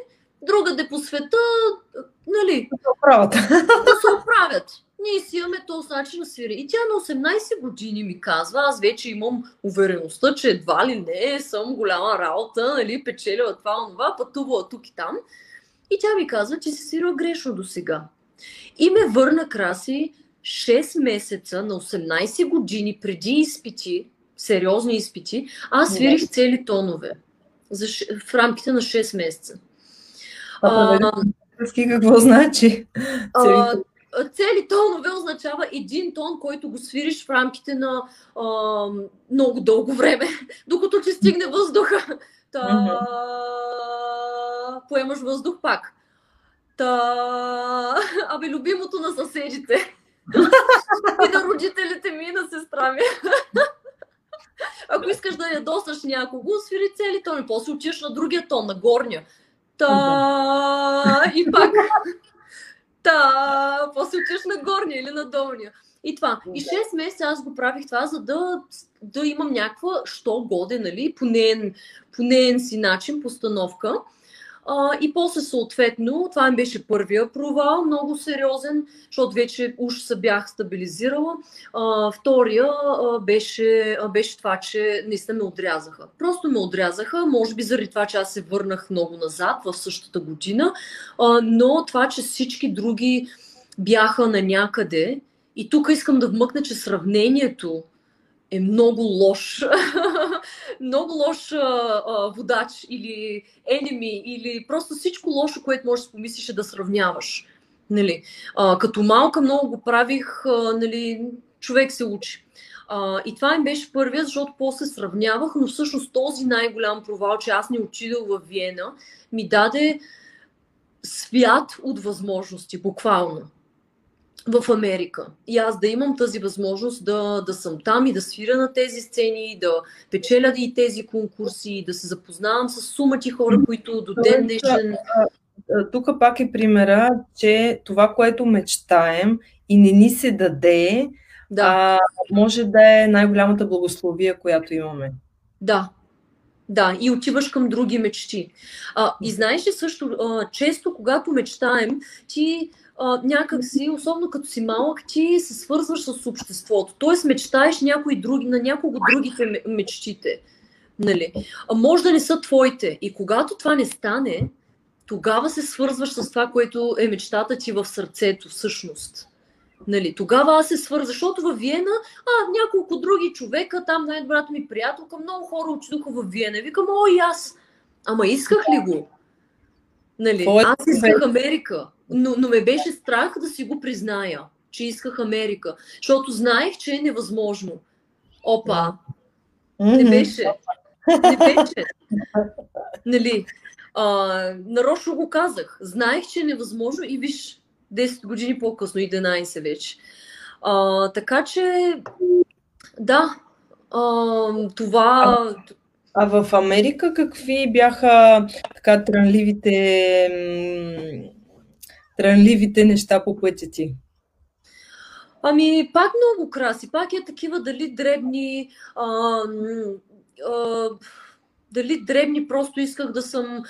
другаде по света, нали, да се оправят. Ние си имаме този начин на свирене. И тя на 18 години ми казва, аз вече имам увереността, че едва ли не съм голяма работа, нали, печелила това, пътувала тук и там. И тя ми казва, че си свирила грешно до сега. И ме върна, Краси, 6 месеца на 18 години преди изпити, сериозни изпити, аз свирих цели тонове в рамките на 6 месеца. Какво значи? Цели тонове означава един тон, който го свириш в рамките на много дълго време, докато ти стигне въздуха. Поемаш въздух пак. Абе, любимото на съседите. И на родителите ми, и на сестра ми. Ако искаш да ядосаш някого, свири цели тон и после отиваш на другия тон, на горния. И пак. После отиваш на горния или на долния. И това. И 6 месеца аз го правих това, за да имам някаква що-годе, нали, по неен си начин, постановка. И после съответно, това ми беше първия провал, много сериозен, защото вече уж се бях стабилизирала. Втория беше това, че наистина ме отрязаха. Просто ме отрязаха, може би заради това, че аз се върнах много назад в същата година, но това, че всички други бяха на някъде. И тук искам да вмъкна, че сравнението е много лош. Много лош водач или enemy, или просто всичко лошо, което можеш да помислиш, е да сравняваш. Нали? Като малка много го правих, нали, човек се учи. И това им беше първия, защото после сравнявах, но всъщност този най-голям провал, че аз не отидох във Виена, ми даде свят от възможности, буквално. В Америка. И аз да имам тази възможност да съм там и да свиря на тези сцени, да печеля и тези конкурси, да се запознавам с сумати хора, които до ден днешен... Тук пак е примера, че това, което мечтаем и не ни се даде, може да е най-голямата благословия, която имаме. Да. Да, и отиваш към други мечти. И знаеш ли също, често когато мечтаем, ти... някак си, особено като си малък, ти се свързваш с обществото. Тоест мечтаеш на някого другите мечтите. Нали? Може да не са твоите. И когато това не стане, тогава се свързваш с това, което е мечтата ти в сърцето, всъщност. Нали? Тогава аз се свързвам, защото във Виена, няколко други човека, там най-добрата ми приятелка, много хора отидоха във Виена. Викам, и аз. Ама исках ли го? Нали? Аз исках Америка. Но ме беше страх да си го призная, че исках Америка, защото знаех, че е невъзможно. Опа! Не беше. Нали? Нарочно го казах. Знаех, че е невъзможно и виж, 10 години по-късно, 11 вече. Така че, да, това... А в Америка какви бяха така трънливите неща по пътя ти? Ами, пак много краси. Пак е такива дали дребни, просто исках да съм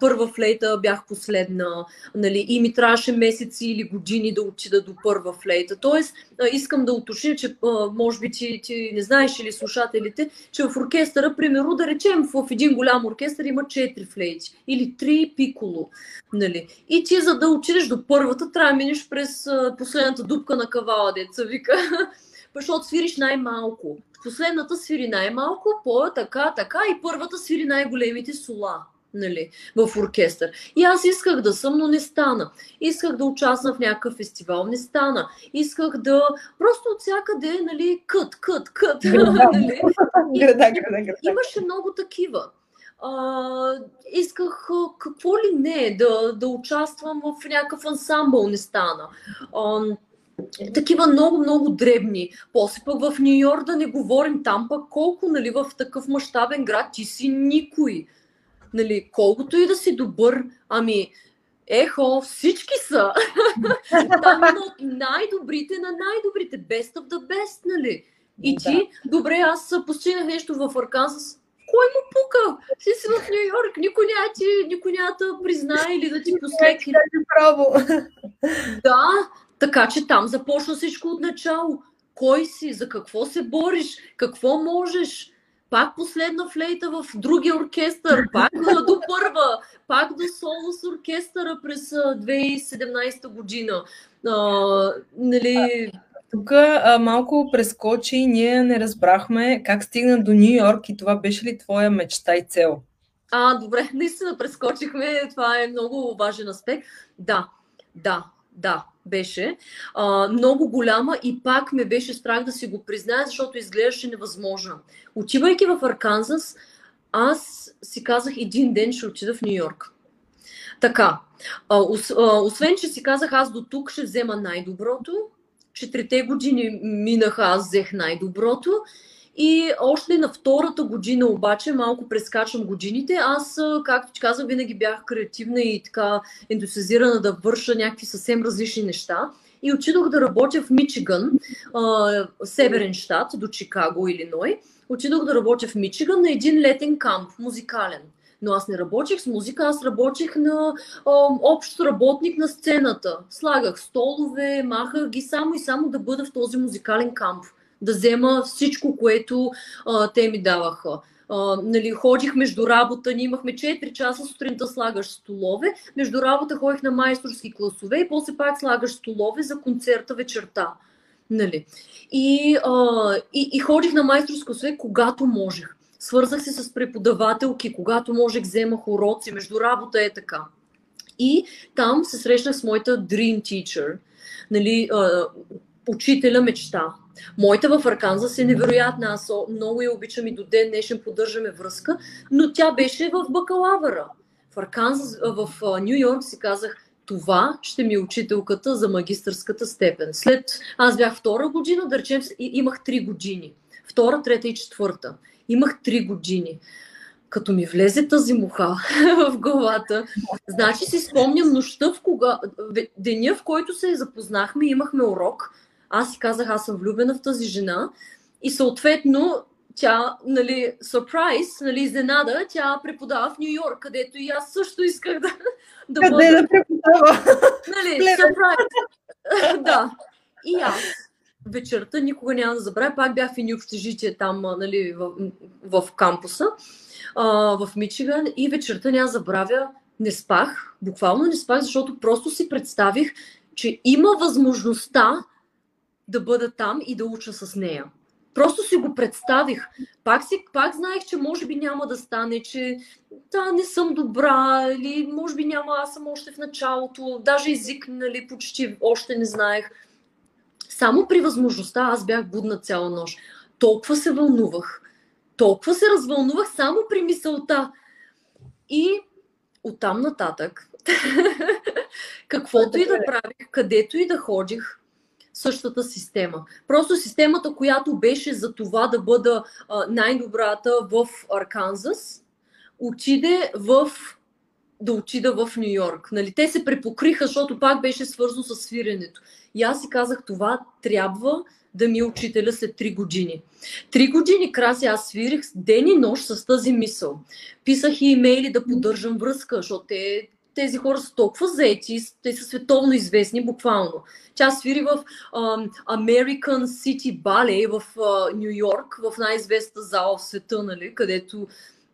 първа флейта, бях последна. Нали, и ми трябваше месеци или години да отида до първа флейта. Тоест, искам да уточня, че може би ти не знаеш или слушателите, че в оркестъра, примерно, да речем в един голям оркестър има 4 флейти или 3 пиколо. Нали. И ти, за да отидеш до първата, трябва да минеш през последната дупка на кавала, деца вика. Защото свириш най-малко. Последната свири най-малко, така, и първата свири най-големите сола, нали, в оркестър. И аз исках да съм, но не стана. Исках да участвам в някакъв фестивал, не стана. Исках да... Просто от всякъде, нали, кът. Нали? Имаше много такива. Исках какво ли не, да участвам в някакъв ансамбъл, не стана. Такива много-много дребни. После пък в Ню Йорк, да не говорим, там пък колко, нали, в такъв мащабен град ти си никой. Нали, колкото и да си добър, ами, всички са. Там от най-добрите на най-добрите. Best of the best, нали. И ти, добре, аз постигнах нещо в Арканзас. Кой му пука? Ти си в Ню Йорк, никой няма да признае или да ти посеки. Да, така че там започна всичко от начало. Кой си, за какво се бориш, какво можеш, пак последна флейта в другия оркестър, пак до първа, пак до соло с оркестъра през 2017 година. Нали... Тук малко прескочи, ние не разбрахме как стигна до Ню Йорк и това беше ли твоя мечта и цел? Добре, наистина прескочихме, това е много важен аспект. Да, беше. Много голяма и пак ме беше страх да си го призная, защото изглеждаше невъзможно. Отивайки в Арканзас, аз си казах, един ден ще отида в Ню Йорк. Така, освен, че си казах, аз до тук ще взема най-доброто, 4-те години минаха, аз взех най-доброто. И още на втората година обаче, малко прескачам годините, аз, както ти казвам, винаги бях креативна и така ентусиазирана да върша някакви съвсем различни неща. И отидох да работя в Мичиган, северен щат, до Чикаго, Илиной. Отидох да работя в Мичиган на един летен камп, музикален. Но аз не работех с музика, аз работех на общ работник на сцената. Слагах столове, махах ги само и само да бъда в този музикален камп. Да взема всичко, което те ми даваха. Нали, ходих между работа, ние имахме 4 часа сутринта слагаш столове, между работа ходих на майсторски класове и после пак слагаш столове за концерта вечерта. Нали. И ходих на майсторски класове, когато можех. Свързах се с преподавателки, когато можех, вземах уроци, между работа е така. И там се срещнах с моята dream teacher, нали, учителя мечта. Моята в Арканзас е невероятна, аз много я обичам и до ден днешен поддържаме връзка, но тя беше в бакалавъра. В Арканзас, в Ню Йорк си казах, това ще ми е учителката за магистърската степен. Аз бях втора година, да речем, имах 3 години. Втора, трета и четвърта. Имах 3 години. Като ми влезе тази муха в главата, значи си спомням нощта, деня в който се запознахме, имахме урок. Аз си казах, аз съм влюбена в тази жена и съответно тя, нали, сюрприз, нали, изненада, тя преподава в Ню Йорк, където и аз също исках да бъда. Къде да преподава? Нали, сюрприз. Да. И аз вечерта никога няма да забравя, пак бях в едни общежитие там, нали, в кампуса, в Мичиган и вечерта няма да забравя, не спах, буквално не спах, защото просто си представих, че има възможността да бъда там и да уча с нея. Просто си го представих. Пак знаех, че може би няма да стане, че не съм добра, или може би няма, аз съм още в началото, даже език, нали, почти още не знаех. Само при възможността аз бях будна цяла нощ. Толкова се вълнувах. Толкова се развълнувах само при мисълта. И оттам нататък, каквото и да правих, където и да ходих, същата система. Просто системата, която беше за това да бъда най-добрата в Арканзас, отида в Ню Йорк. Нали? Те се препокриха, защото пак беше свързано с свиренето. И аз си казах, това трябва да ми е учителя след 3 години. 3 години, Краси, аз свирих ден и нощ с тази мисъл. Писах и имейли да поддържам връзка, защото тези хора са толкова заети, те са световно известни, буквално. Тя свири в American City Ballet в Ню Йорк, в най-известна зала в света, нали, където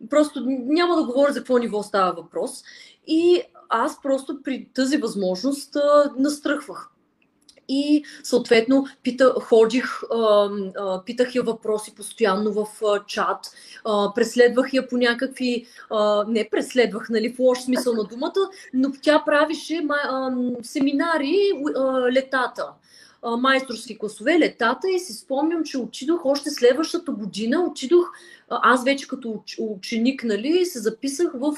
просто няма да говоря за какво ниво става въпрос. И аз просто при тази възможност настръхвах. И съответно питах я въпроси постоянно в чат, преследвах я по някакви, не преследвах, нали, в лош смисъл на думата, но тя правише семинари летата, майсторски класове летата и си спомням, че отидох още следващата година, аз вече като ученик, нали, се записах в...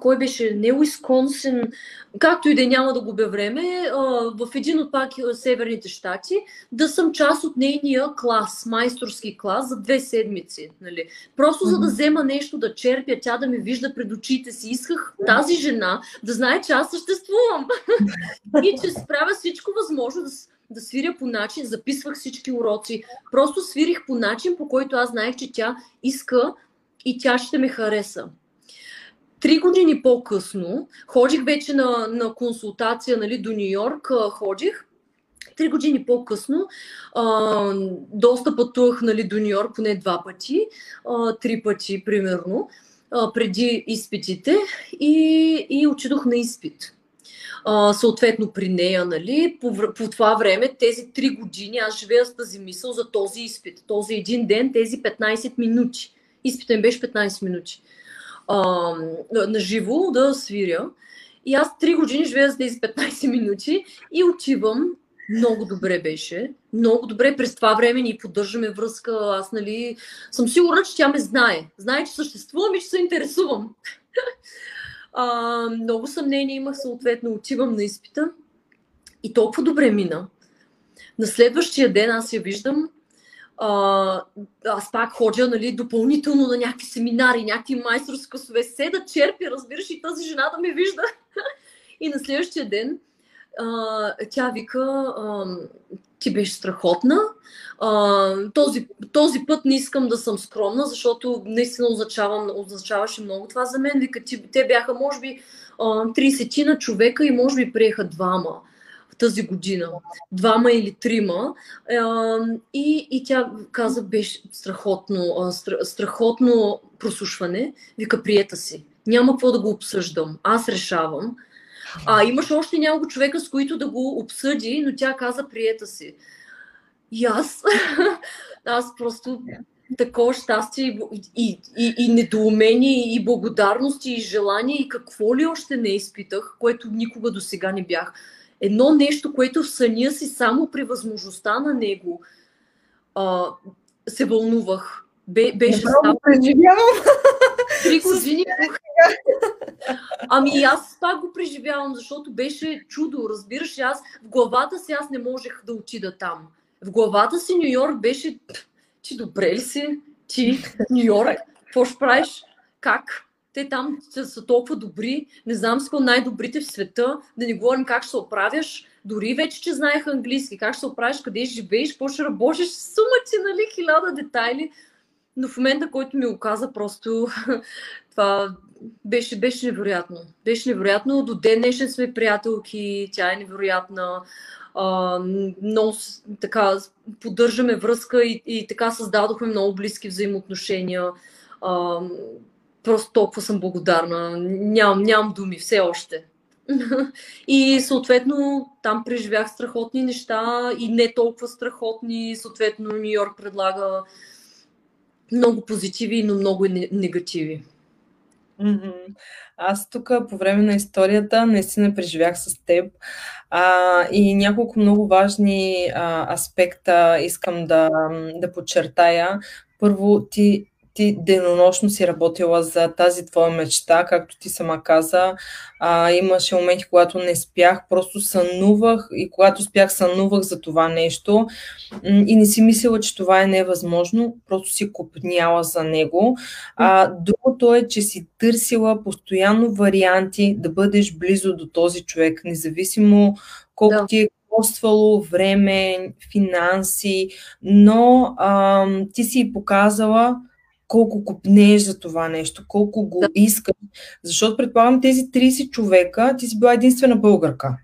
кой беше? Не Уисконсин, както и да няма да губя време, в един от пак северните щати, да съм част от нейния клас, майсторски клас за 2 седмици. Нали? Просто за да взема нещо, да черпя, тя да ми вижда пред очите си. Исках тази жена да знае, че аз съществувам и че справя всичко възможно да свиря по начин, записвах всички уроци. Просто свирих по начин, по който аз знаех, че тя иска и тя ще ме хареса. 3 години по-късно ходих вече на консултация, нали, до Ню Йорк, ходих Три години по-късно доста пътувах, нали, до Нью-Йорк, поне два пъти, три пъти примерно, преди изпитите, и отидох на изпит. Съответно при нея, нали, по това време, тези 3 години аз живея с тази мисъл за този изпит, този един ден, тези 15 минути. Изпитът ми беше 15 минути на живо да свиря, и аз 3 години живея с тези 15 минути и отивам. Много добре беше, много добре. През това време ние поддържаме връзка. Аз, нали, съм сигурна, че тя ме знае. Знае, че съществувам и че се интересувам. Много съмнение имах, съответно, отивам на изпита и толкова добре мина. На следващия ден аз я виждам. Аз пак ходя, нали, допълнително на някакви семинари, някакви майсторски класове. Седа, черпи, разбираш, и тази жена да ме вижда. И на следващия ден тя вика: ти беше страхотна. Този път не искам да съм скромна, защото наистина означаваше много това за мен. Вика, те бяха, може би, 30-тина човека и може би приеха двама в тази година. Двама или трима. И тя каза: беше страхотно, страхотно прослушване. Вика, приета си. Няма какво да го обсъждам. Аз решавам. Имаше още няколко човека, с които да го обсъди, но тя каза: приета си. И аз просто такова щастие и недоумение, и благодарност, и желание, и какво ли още не изпитах, което никога до сега не бях. Едно нещо, което в съня си, само при възможността на него, се вълнувах. Беше само... Три години. Ами аз пак го преживявам, защото беше чудо, разбираш. Аз в главата си не можех да отида там. В главата си Ню Йорк беше: ти добре ли си? Ти, Ню Йорк, какво ще правиш? Как? Те там са толкова добри, не знам с кой най-добрите в света, да не говорим как ще се оправяш, дори вече, че знаех английски, как ще се оправиш, къде живееш, какво ще работиш, сума ти, нали, 1000 детайли. Но в момента, който ми оказа, просто това беше невероятно. Беше невероятно. До ден днешен сме приятелки, тя е невероятна. Много така поддържаме връзка и така създадохме много близки взаимоотношения. Просто толкова съм благодарна. Нямам думи все още. И съответно там преживях страхотни неща и не толкова страхотни. Съответно Ню Йорк предлага много позитиви, но много и негативи. Аз тук по време на историята наистина преживях с теб и няколко много важни аспекта искам да подчертая. Първо, ти денонощно си работила за тази твоя мечта, както ти сама каза. Имаше моменти, когато не спях, просто сънувах, и когато спях, сънувах за това нещо и не си мислила, че това е невъзможно, просто си копняла за него. Другото е, че си търсила постоянно варианти да бъдеш близо до този човек, независимо колко ти е коствало време, финанси, но ти си показала колко купнеш за това нещо, колко го искаш. Защото, предполагам, тези 30 човека, ти си била единствена българка.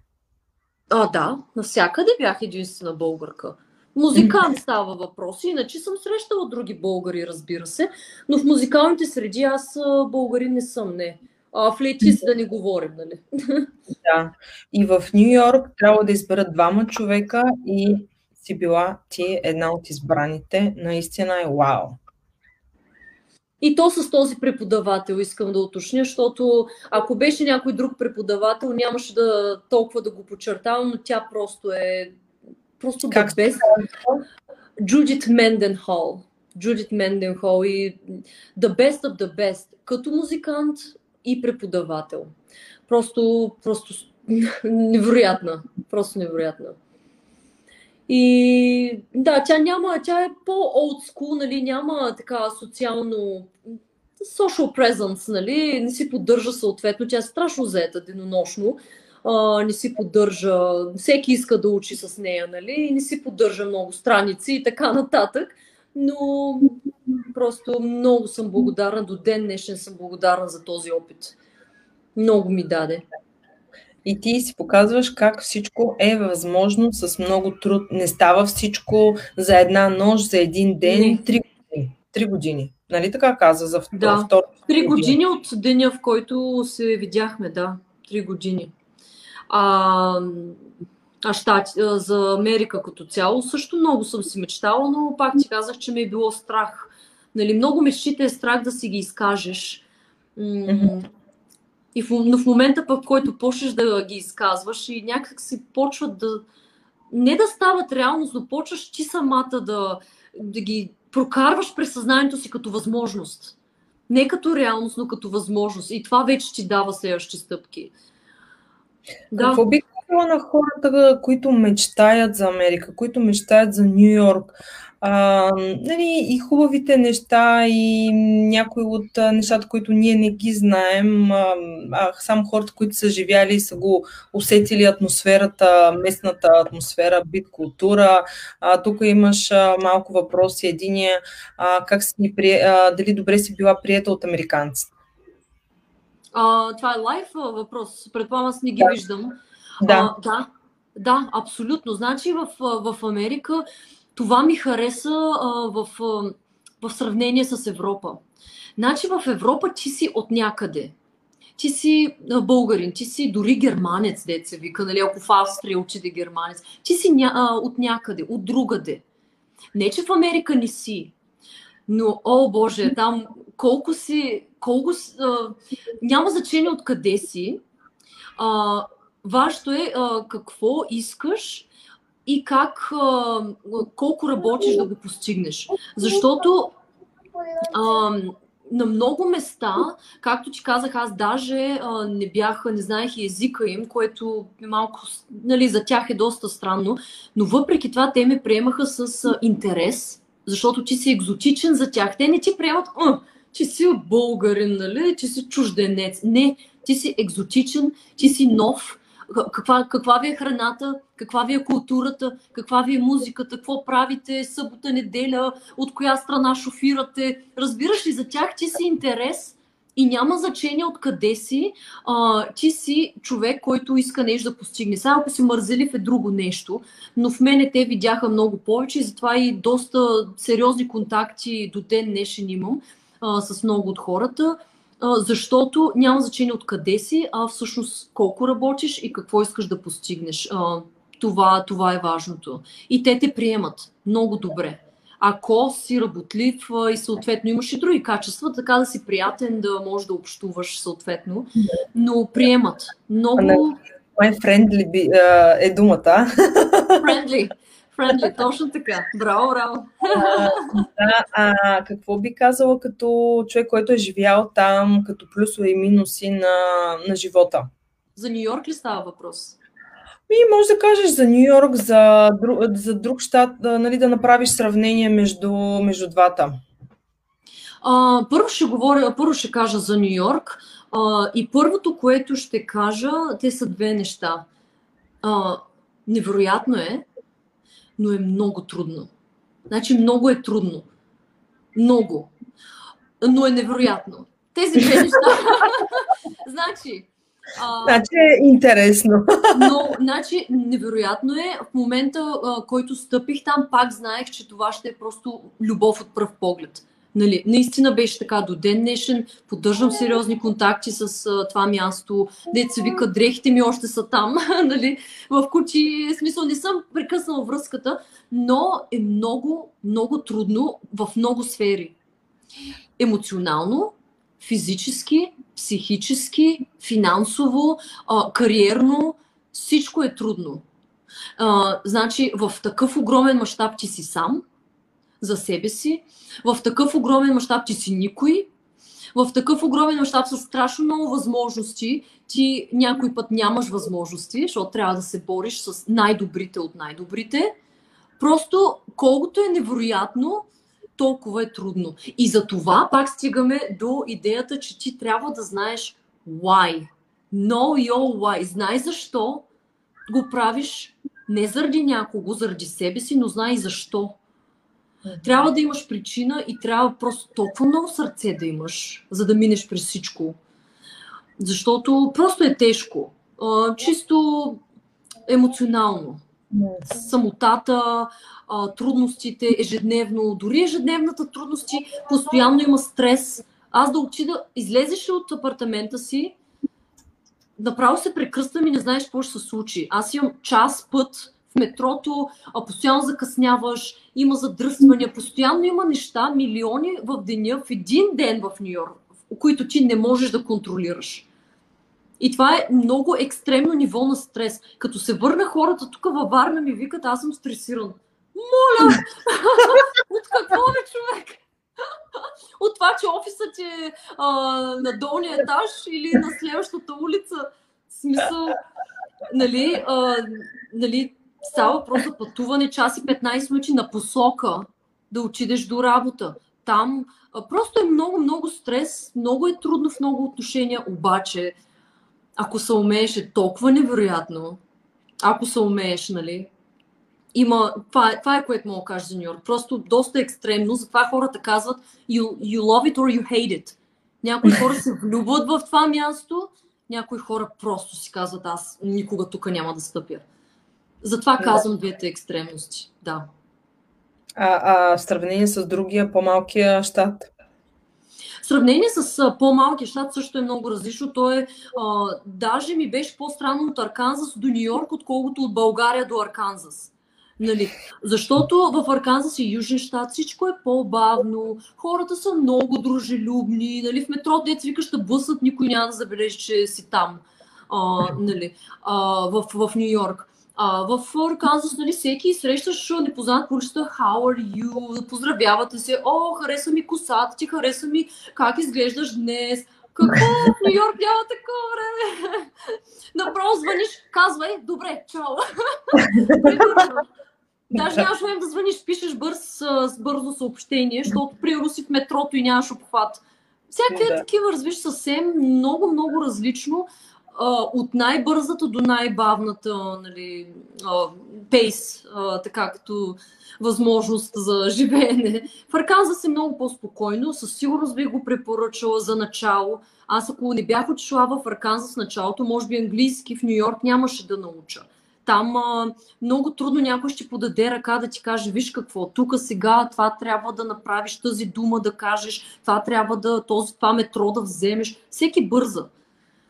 Да, навсякъде бях единствена българка. Музикант става въпрос, иначе съм срещала други българи, разбира се, но в музикалните среди аз българин не съм, не. В летист да не говорим, нали? Да. И в Ню Йорк трябва да изберат двама човека и си била ти една от избраните. Наистина е вау! И то с този преподавател, искам да уточня, защото ако беше някой друг преподавател, нямаше да толкова да го подчертавам, но тя просто е... Просто без... Джудит Менденхол. Джудит Менденхол и the best of the best. Като музикант и преподавател. Просто невероятна. Просто невероятна. И да, тя е по-олдскул, нали, няма така социално, social presence, нали, не си поддържа съответно, тя е страшно заета денонощно, не си поддържа, всеки иска да учи с нея, нали, не си поддържа много страници и така нататък, но просто много съм благодарна, до ден днешен съм благодарна за този опит, много ми даде. и ти си показваш как всичко е възможно с много труд. Не става всичко за една нощ, за един ден, 3 години. Нали така каза за втората? Да, 3 години от деня, в който се видяхме, да. 3 години. За Америка като цяло също много съм си мечтала, но пак ти казах, че ми е било страх. Нали, много мечтите е страх да си ги изкажеш. Но в момента, в който почнеш да ги изказваш и някак си почват да... Не да стават реалност, но почваш ти самата да ги прокарваш през съзнанието си като възможност. Не като реалност, но като възможност. И това вече ти дава следващи стъпки. Да. Какво бих казала на хората, които мечтаят за Америка, които мечтаят за Ню Йорк? Нали, и хубавите неща, и някои от нещата, които ние не ги знаем, само хората, които са живяли и са го усетили атмосферата, местната атмосфера, бит култура. Тук имаш малко въпроси. Единия, как си, дали добре си била приета от американците? Това е лайф въпрос. Предполагам, аз не ги виждам. Да, абсолютно. Значи в Америка това ми хареса в сравнение с Европа. Значи в Европа ти си от някъде. Ти си българин, ти си дори германец, деца вика, нали, ако в Австрия учите германец. Ти си от някъде, от другаде. Не, че в Америка не си. Но, о боже, там няма значение откъде си. Важно е какво искаш и колко работиш да го постигнеш. Защото на много места, както ти казах, аз даже не знаех езика им, което малко, нали, за тях е доста странно, но въпреки това те ме приемаха с интерес, защото ти си екзотичен за тях. Те не ти приемат, че си българин, нали, че си чужденец. Не, ти си екзотичен, ти си нов. Каква ви е храната, каква ви е културата, каква ви е музиката, какво правите събота, неделя, от коя страна шофирате. Разбираш ли, за тях ти си интерес и няма значение откъде си. Ти си човек, който иска нещо да постигне. Сега ако си мързелив е друго нещо, но в мене те видяха много повече и затова и доста сериозни контакти до ден днешен имам с много от хората. Защото няма значение откъде си, а всъщност колко работиш и какво искаш да постигнеш. Това е важното. И те те приемат много добре. Ако си работлив и съответно имаш и други качества, така да си приятен, да можеш да общуваш съответно, но приемат много... Friendly е думата. Friendly, точно така. Браво. Какво би казала като човек, който е живял там, като плюсове и минуси на живота? За Ню Йорк ли става въпрос? Може да кажеш за Ню Йорк, за друг щат, нали, да направиш сравнение между двата. Първо ще кажа за Ню Йорк. И първото, което ще кажа, те са две неща. Невероятно е, но е много трудно. Значи много е трудно. Много. Но е невероятно. Тези две неща. Значи е интересно. Но, значи, невероятно е. В момента, който стъпих там, пак знаех, че това ще е просто любов от пръв поглед. Нали, наистина беше така до ден днешен, поддържам сериозни контакти с това място, деца вика, дрехите ми още са там, нали, в кучи, смисъл не съм прекъснала връзката, но е много, много трудно в много сфери. Емоционално, физически, психически, финансово, кариерно, всичко е трудно. Значи в такъв огромен мащаб ти си сам, за себе си, в такъв огромен мащаб ти си никой, в такъв огромен мащаб са страшно много възможности, ти някой път нямаш възможности, защото трябва да се бориш с най-добрите от най-добрите. Просто колкото е невероятно, толкова е трудно. И за това пак стигаме до идеята, че ти трябва да знаеш why. Know your why. Знай защо го правиш, не заради някого, заради себе си, но знай защо. Трябва да имаш причина и трябва просто толкова много сърце да имаш, за да минеш през всичко. Защото просто е тежко. чисто емоционално. Самотата, трудностите, ежедневно, дори ежедневната трудности, постоянно има стрес. Аз да отида, излезеш ли от апартамента си, направо се прекръствам и не знаеш какво ще се случи. Аз имам час път в метрото, постоянно закъсняваш, има задръствания, постоянно има неща, милиони в деня, в един ден в Ню Йорк, които ти не можеш да контролираш. И това е много екстремно ниво на стрес. Като се върна хората тук във Варна ми викат, аз съм стресиран. Моля! От какво бе, човек? От това, че офисът е на долния етаж или на следващата улица. В смисъл, нали, става просто пътуване час и 15 минути на посока да отидеш до работа. Там просто е много стрес, много е трудно в много отношения, обаче ако се умееш, е толкова невероятно. Ако се умееш, нали? Има... Това е което мога да кажа за Ню Йорк. Просто доста екстремно. Затова хората казват you love it or you hate it. Някои хора се влюбват в това място, някои хора просто си казват аз никога тук няма да стъпя. Затова казвам двете екстремности. Да. В сравнение с другия, по-малкия щат? В сравнение с по-малкия щат също е много различно. Той е, даже ми беше по-странно от Арканзас до Ню Йорк, отколкото от България до Арканзас. Нали? Защото в Арканзас и Южен щат всичко е по-бавно, хората са много дружелюбни, нали? В метро деца викаш да блъсат, никой няма да забележи, че си там, нали? В Ню Йорк. В Арканзас, нали, всеки срещаш непознат количество, how are you, поздравявате се, о, хареса ми косата ти, хареса ми как изглеждаш днес, какво, в Ню Йорк няма такова време. Направо звъниш, казвай, добре, чао. Даже нямаш време да звъниш, пишеш бързо съобщение, защото примерно си в метрото и нямаш обхват. Всякакви такива, развиш съвсем много различно. От най-бързата до най-бавната, нали, пейс, така като възможност за живеене. В Арканзас е много по-спокойно, със сигурност би го препоръчала за начало. Аз ако не бях отишла в Арканзас в началото, може би английски в Ню Йорк нямаше да науча. Там много трудно някой ще подаде ръка да ти каже, виж какво, тук сега това трябва да направиш, тази дума да кажеш, това трябва да, това метро да вземеш. Всеки бърза.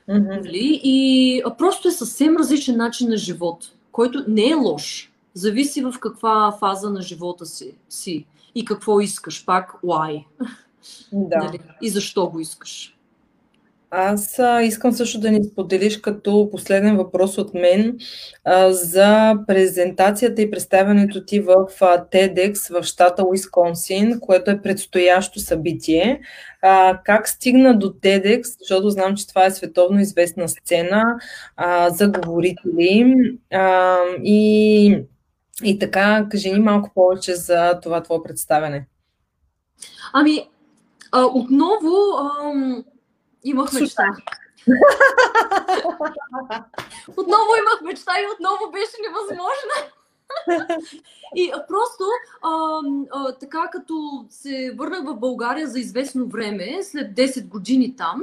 Mm-hmm. И просто е съвсем различен начин на живот, който не е лош. Зависи в каква фаза на живота си и какво искаш. Пак, why? Да. Нали? И защо го искаш? Аз искам също да ни споделиш като последен въпрос от мен за презентацията и представянето ти в TEDx в щата Уисконсин, което е предстоящо събитие. Как стигна до TEDx, защото знам, че това е световно известна сцена за говорители и така, кажи ни малко повече за това твое представяне. Ами, отново... Имах мечта. Отново имах мечта и отново беше невъзможна. И просто така като се върнах в България за известно време, след 10 години там,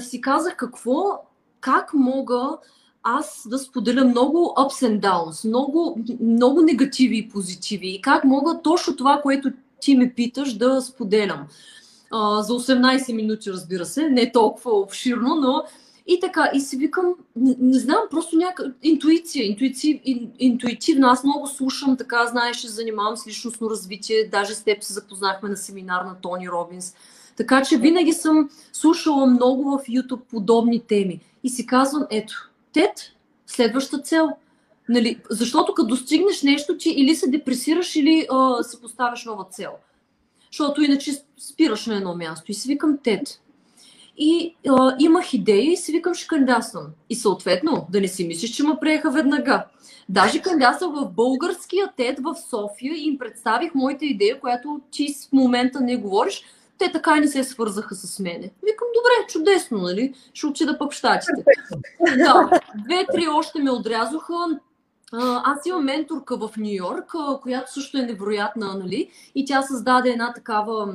си казах как мога аз да споделя много ups and downs, много негативи и позитиви. И как мога точно това, което ти ме питаш, да споделям. За 18 минути, разбира се, не толкова обширно, но и така, и си викам, не знам, просто някаква интуитивна, аз много слушам, така, знаеш, че занимавам с личностно развитие, даже с теб се запознахме на семинар на Тони Робинс, така че винаги съм слушала много в YouTube подобни теми и си казвам, ето, Тед, следваща цел, нали, защото като достигнеш нещо, ти или се депресираш, или се поставяш нова цел. Защото иначе спираш на едно място и си викам Тед. И имах идея и си викам, ще кандидатствам. И съответно, да не си мислиш, че ме приеха веднага. Даже кандидатствах в българския Тед в София и им представих моята идея, която ти в момента не говориш. Те така и не се свързаха с мене. Викам, добре, чудесно, нали? Ще отида пък в щатите. Да, 2-3 още ме отрязоха. Аз имам менторка в Ню Йорк, която също е невероятна, нали? И тя създаде една такава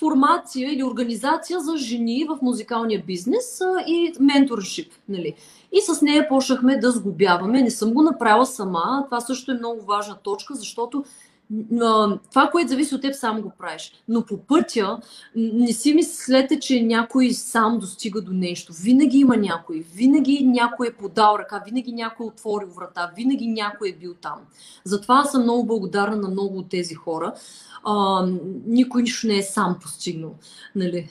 формация или организация за жени в музикалния бизнес и менторшип, нали. И с нея почнахме да сглобяваме. Не съм го направила сама. Това също е много важна точка, защото това, което зависи от теб, сам го правиш. Но по пътя не си мислете, че някой сам достига до нещо. Винаги има някой. Винаги някой е подал ръка, винаги някой е отворил врата, винаги някой е бил там. Затова съм много благодарна на много от тези хора. Никой нищо не е сам постигнал. Нали?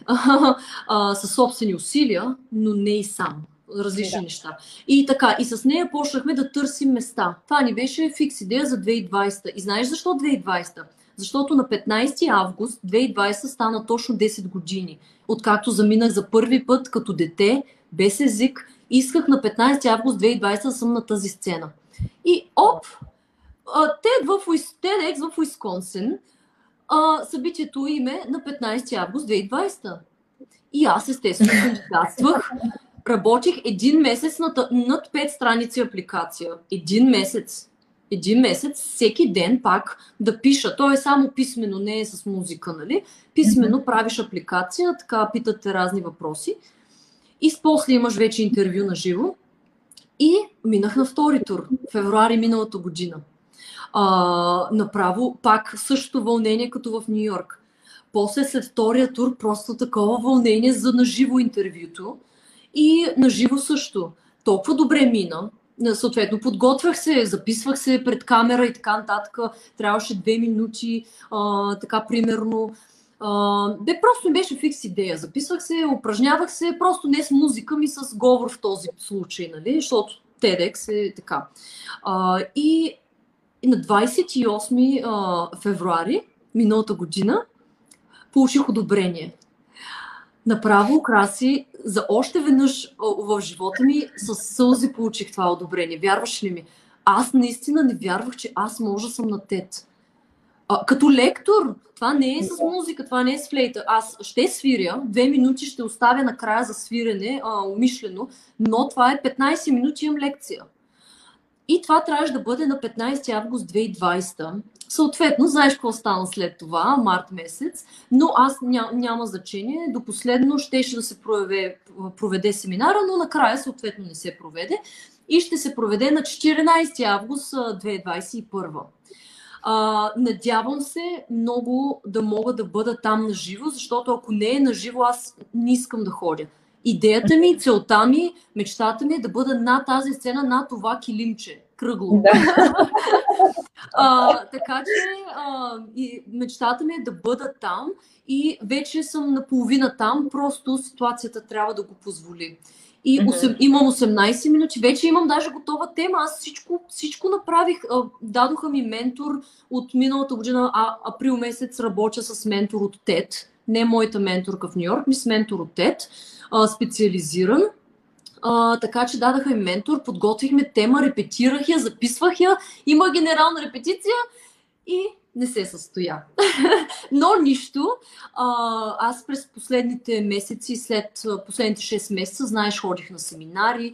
Със собствени усилия, но не и сам. Различни неща. И така, и с нея почнахме да търсим места. Това ни беше фикс идея за 2020. И знаеш защо 2020? Защото на 15 август 2020 стана точно 10 години. Откакто заминах за първи път като дете, без език, исках на 15 август 2020 да съм на тази сцена. И оп! TEDx в Уисконсин, събитието име на 15 август 2020. И аз естествено кандидатствах. Работих един месец над 5 страници апликация. Един месец. Един месец, всеки ден пак да пиша. То е само писмено, не е с музика, нали? Писмено правиш апликация, така питат те разни въпроси. И после имаш вече интервю на живо. И минах на втори тур, февруари миналата година. Направо пак същото вълнение, като в Ню Йорк. После след втория тур просто такова вълнение за наживо интервюто. И наживо също. Толкова добре мина. Съответно, подготвях се, записвах се пред камера и така нататък. Трябваше 2 минути, така примерно. Просто ми беше фикс идея. Записвах се, упражнявах се, просто не с музика ми, с говор в този случай, нали? Защото TEDx е така. И на 28 февруари миналата година получих одобрение. Направо, Краси, за още веднъж в живота ми със сълзи получих това одобрение. Вярваш ли ми? Аз наистина не вярвах, че аз може да съм на TED. Като лектор, това не е с музика, това не е с флейта. Аз ще свиря, 2 минути ще оставя накрая за свирене, умишлено, но това е 15 минути имам лекция. И това трябваше да бъде на 15 август 2020. Съответно, знаеш какво стана след това, март месец, но аз няма значение. До последно щеше да се проведе семинара, но накрая съответно не се проведе и ще се проведе на 14 август 2021. Надявам се много да мога да бъда там наживо, защото ако не е наживо, аз не искам да ходя. Идеята ми, целта ми, мечтата ми е да бъда на тази сцена, на това килимче, кръгло. Така че мечтата ми е да бъда там и вече съм наполовина там, просто ситуацията трябва да го позволи. И имам 18 минути, вече имам даже готова тема, аз всичко направих. Дадоха ми ментор от миналата година, април месец работя с ментор от TED. Не моята менторка в Ню Йорк, ми с ментор от TED, специализиран. Така че дадаха ми ментор, подготвихме тема, репетирах я, записвах я, има генерална репетиция и не се състоя. Но нищо. Аз през последните месеци, след последните 6 месеца, знаеш, ходих на семинари,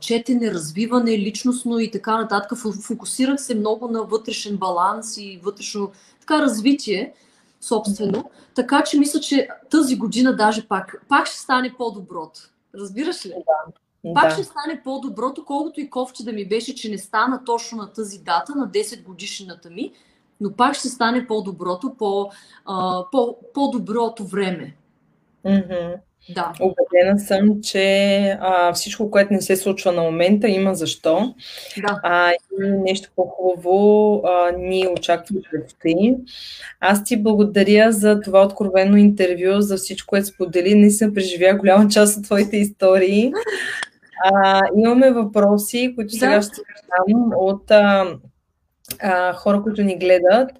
четене, развиване, личностно и така нататък. Фокусирах се много на вътрешен баланс и вътрешно така развитие. Собствено. Така че мисля, че тази година даже пак ще стане по-доброто. Разбираш ли? Да. Пак ще стане по-доброто, колкото и ковче да ми беше, че не стана точно на тази дата, на 10 годишната ми, но пак ще стане по-доброто, по-доброто време. Да. Убедена съм, че всичко, което не се случва на момента, има защо. Да. И нещо по-хубаво ни очаква пред ти. Аз ти благодаря за това откровено интервю, за всичко, което сподели. Не съм преживя голяма част от твоите истории. Имаме въпроси, които сега ще задам от хора, които ни гледат.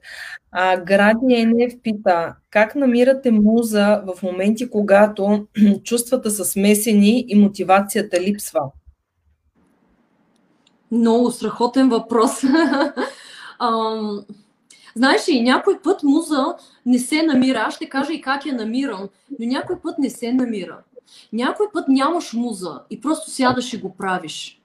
Градния Енев пита: как намирате муза в моменти, когато чувствата са смесени и мотивацията липсва? Много страхотен въпрос. Знаеш ли, някой път муза не се намира. Аз ще кажа и как я намирам, но някой път не се намира. Някой път нямаш муза и просто сядаш и го правиш.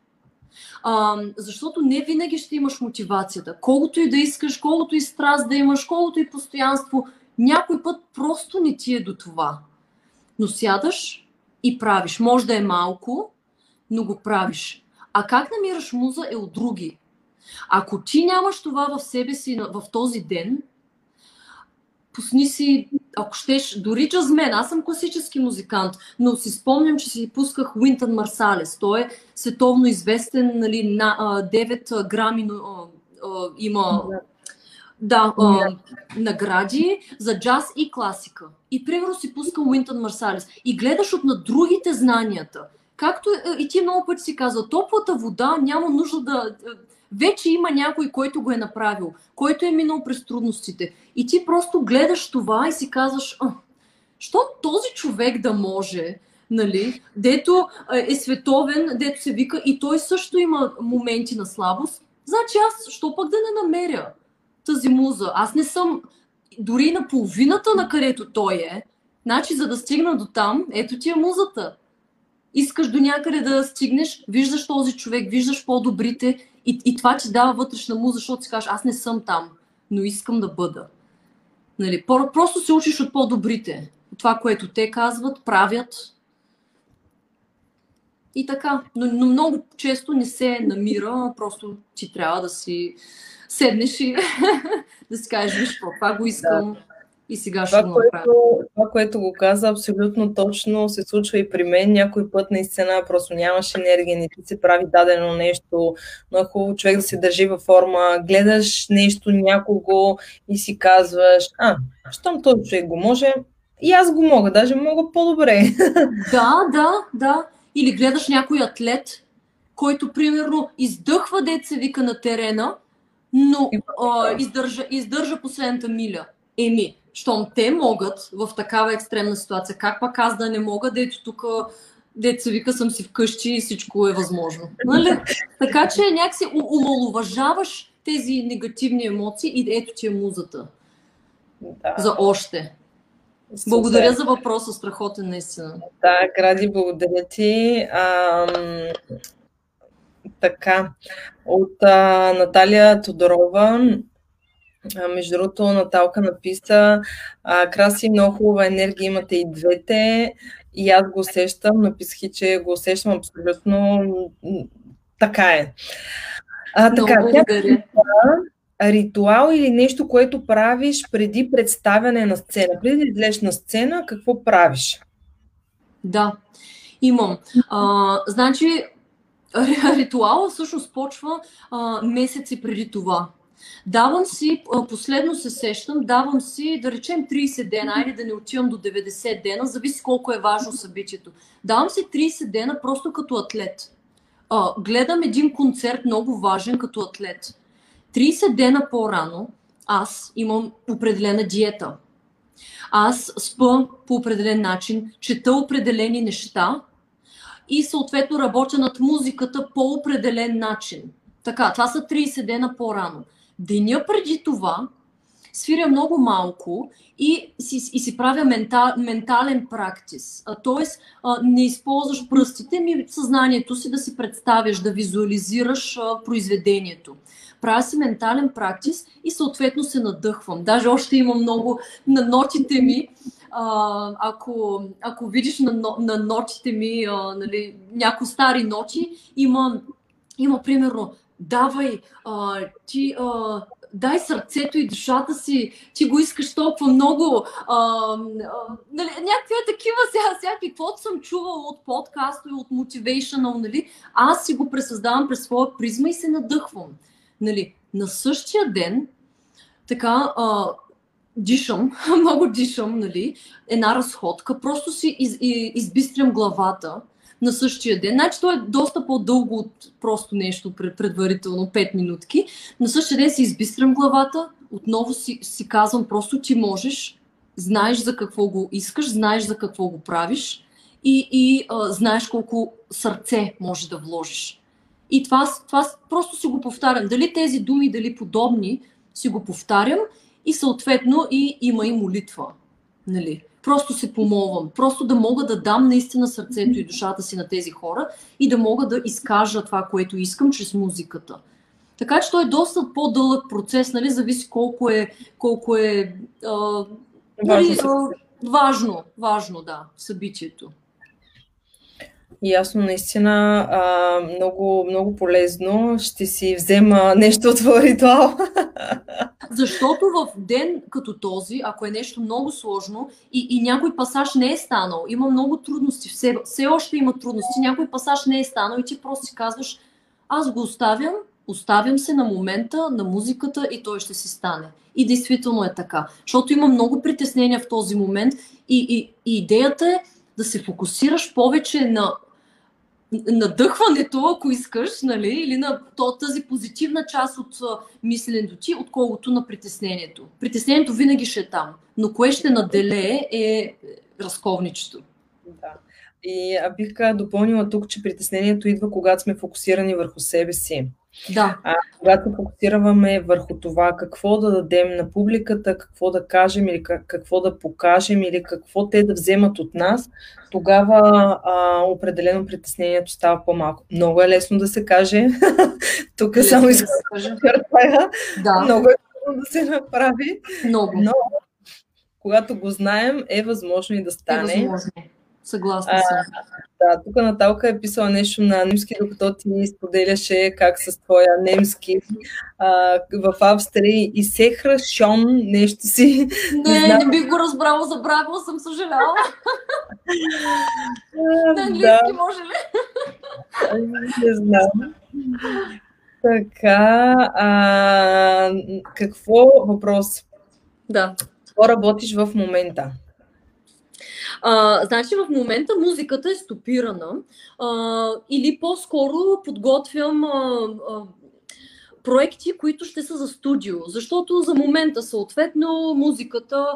Защото не винаги ще имаш мотивацията. Колкото и да искаш, колкото и страст да имаш, колкото и постоянство, Някой път просто не ти е до това. Но сядаш и правиш. Може да е малко, но го правиш. А как намираш муза е от други. Ако ти нямаш това в себе си в този ден, пусни си, ако щеш, дори джазмен. Аз съм класически музикант, но си спомням, че си пусках Уинтън Марсалис. Той е световно известен, нали, на 9 грами има награди за джаз и класика. И примерно си пуска Уинтън Марсалис. И гледаш от на другите знанията. Както и ти много пъти си казва, топлата вода няма нужда да... Вече има някой, който го е направил, който е минал през трудностите. И ти просто гледаш това и си казваш, що този човек да може, нали, дето е световен, дето се вика, и той също има моменти на слабост. Значи аз, що пък да не намеря тази муза? Аз не съм дори на половината на където той е. Значи, за да стигна до там, ето ти е музата. Искаш до някъде да стигнеш, виждаш този човек, виждаш по-добрите, и това ти дава вътрешна муза, защото си кажеш, аз не съм там, но искам да бъда. Нали? Просто се учиш от по-добрите. От това, което те казват, правят. И така. Но много често не се намира, просто ти трябва да си седнеш и да си кажеш, виж, това го искам. И сега ще го направя. Това, което го каза, абсолютно точно се случва и при мен. Някой път наистина просто нямаш енергия, не ти се прави дадено нещо, но е хубаво човек да се държи във форма, гледаш нещо, някого и си казваш, щом този човек го може, и аз го мога, даже мога по-добре. Да. Или гледаш някой атлет, който примерно издъхва, деца вика, на терена, но издържа последната миля. Щом те могат в такава екстремна ситуация, как пък аз да не мога, дето тук, деца вика, съм си вкъщи и всичко е възможно. Нали? Така че някакси омалуважаваш тези негативни емоции и ето ти е музата. Да. За още. Благодаря за въпроса, страхотен наистина. Да, Краси, благодаря ти. Така, от Наталия Тодорова. Между другото, Наталка написа, Краси, много хубава енергия имате и двете, и аз го усещам, написахи, че го усещам абсолютно, така е. Ритуал или нещо, което правиш преди представяне на сцена, преди да излезеш на сцена, какво правиш? Да, имам. Значи, ритуалът всъщност почва месеци преди това. Давам си, последно се сещам, давам си, да речем, 30 дена, или да не отивам до 90 дена, зависи колко е важно събитието. Давам си 30 дена просто като атлет. Гледам един концерт много важен като атлет. 30 дена по-рано аз имам определена диета. Аз спя по определен начин, чета определени неща и съответно работя над музиката по определен начин. Така, това са 30 дена по-рано. Деня преди това свиря много малко и си правя ментален практис. Тоест, не използваш пръстите ми, съзнанието си да си представяш, да визуализираш произведението. Правя си ментален практис и съответно се надъхвам. Даже още имам много на нотите ми. Ако видиш на нотите ми, нали, някои стари ноти, има примерно... Давай, дай сърцето и душата си, ти го искаш толкова много. Нали, някакви такива всякакви, каквото съм чувала от подкаста и от motivational, нали, аз си го пресъздавам през своя призма и се надъхвам. Нали. На същия ден, така, дишам, много дишам, нали, една разходка, просто си избистрям главата. На същия ден. Значи то е доста по-дълго от просто нещо предварително, 5 минутки. На същия ден си избистрям главата, отново си казвам, просто ти можеш, знаеш за какво го искаш, знаеш за какво го правиш и знаеш колко сърце може да вложиш. И това просто си го повтарям. Дали тези думи, дали подобни, си го повтарям и съответно има и молитва. Нали? Просто се помолвам, просто да мога да дам наистина сърцето и душата си на тези хора и да мога да изкажа това, което искам чрез музиката. Така че той е доста по-дълъг процес, нали? Зависи колко е Важно, да, събитието. Ясно, наистина много, много полезно. Ще си взема нещо от твой ритуал. Защото в ден като този, ако е нещо много сложно и някой пасаж не е станал, има много трудности, все още има трудности, някой пасаж не е станал и ти просто си казваш, аз го оставям се на момента, на музиката и той ще си стане. И действително е така. Защото има много притеснения в този момент и идеята е да се фокусираш повече на дъхването, ако искаш, нали, или на тази позитивна част от мисленето ти, отколкото на притеснението. Притеснението винаги ще е там, но кое ще наделее е разковничето. Да. И бих допълнила тук, че притеснението идва, когато сме фокусирани върху себе си. Да. Когато фокусираме върху това какво да дадем на публиката, какво да кажем или какво да покажем или какво те да вземат от нас, тогава определено притеснението става по-малко. Много е лесно да се каже. Тук само искам да кажа. Да. Много е трудно да се направи. Много. Но когато го знаем, е възможно и да стане. Съгласна съм. Да, тук Наталка е писала нещо на немски, докато ти споделяше как с твоя немски в Австрия и се храшон нещо си. Не бих го разбрала, забравила съм, съжаляла. На английски може ли? Не знам. Така, какво въпрос? Да. Какво работиш в момента? Значи в момента музиката е стопирана или по-скоро подготвям проекти, които ще са за студио, защото за момента съответно музиката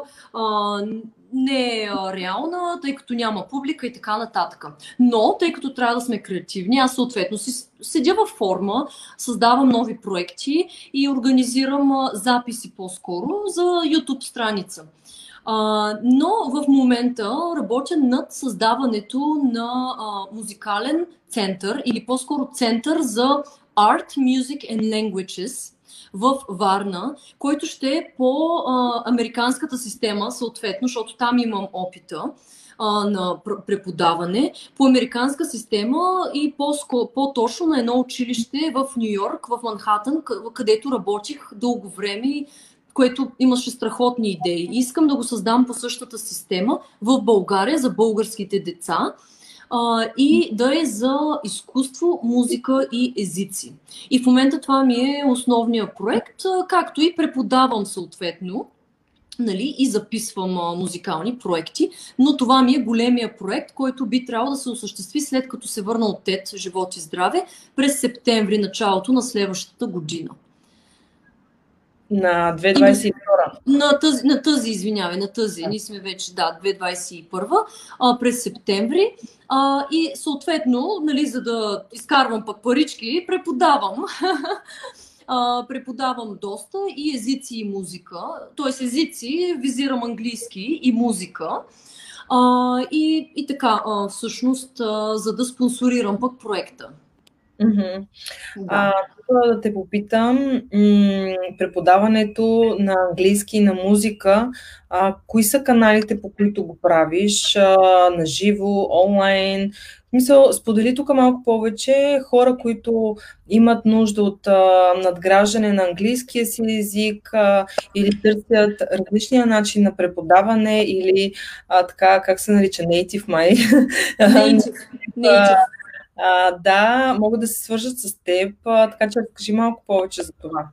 не е реална, тъй като няма публика и така нататък. Но тъй като трябва да сме креативни, аз съответно седя във форма, създавам нови проекти и организирам записи по-скоро за YouTube страница. Но в момента работя над създаването на музикален център или по-скоро център за Art, Music and Languages в Варна, който ще е по американската система, съответно, защото там имам опита на преподаване, по американска система и по-точно на едно училище в Нью-Йорк, в Манхатън, където работих дълго време, което имаше страхотни идеи. Искам да го създам по същата система в България за българските деца и да е за изкуство, музика и езици. И в момента това ми е основният проект, както и преподавам съответно, нали, и записвам музикални проекти, но това ми е големия проект, който би трябвало да се осъществи след като се върна от ТЕД живот и здраве през септември, началото на следващата година. На 2022. На тази. Ние сме вече, 2021, през септември. И съответно, нали, за да изкарвам пък парички, преподавам. Преподавам доста и езици и музика. Тоест езици, визирам английски и музика. И така, всъщност, за да спонсорирам пък проекта. Mm-hmm. Да те попитам, преподаването на английски и на музика, кои са каналите, по които го правиш, на живо, онлайн? Мисля, сподели тук малко повече хора, които имат нужда от надграждане на английския си език или търсят различния начин на преподаване или така, как се нарича, native май? Native. Да, могат да се свържат с теб, така че кажи малко повече за това.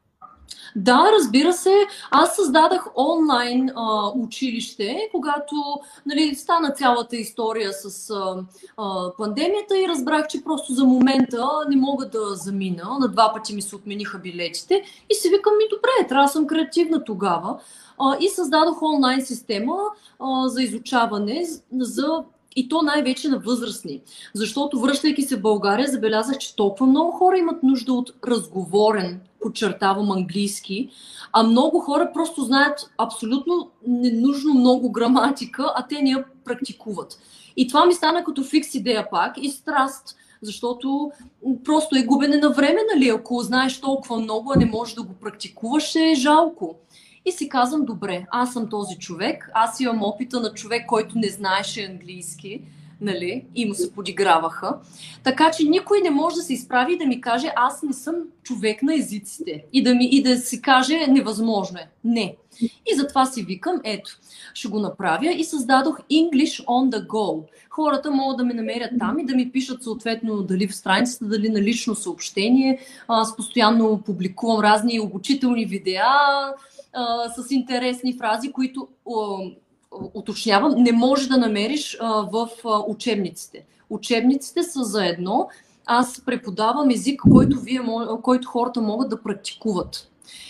Да, разбира се. Аз създадах онлайн училище, когато, нали, стана цялата история с пандемията и разбрах, че просто за момента не мога да замина. На 2 пъти ми се отмениха билетите и си викам, добре, трябва да съм креативна тогава. И създадох онлайн система за изучаване за... И то най-вече на възрастни. Защото, връщайки се в България, забелязах, че толкова много хора имат нужда от разговорен, подчертавам, английски, а много хора просто знаят абсолютно ненужно много граматика, а те не я практикуват. И това ми стана като фикс идея пак и страст, защото просто е губене на време, нали? Ако знаеш толкова много, а не можеш да го практикуваш, е жалко. И си казвам, добре, аз съм този човек, аз имам опита на човек, който не знаеше английски, нали, и му се подиграваха. Така че никой не може да се изправи и да ми каже, аз не съм човек на езиците. И да си каже, невъзможно е. Не. И затова си викам, ето, ще го направя и създадох English on the Go. Хората могат да ме намерят там и да ми пишат съответно дали в страницата, дали на лично съобщение. Аз постоянно публикувам разни обучителни видеа с интересни фрази, които... уточнявам, не можеш да намериш в учебниците. Учебниците са заедно. Аз преподавам език, който хората могат да практикуват.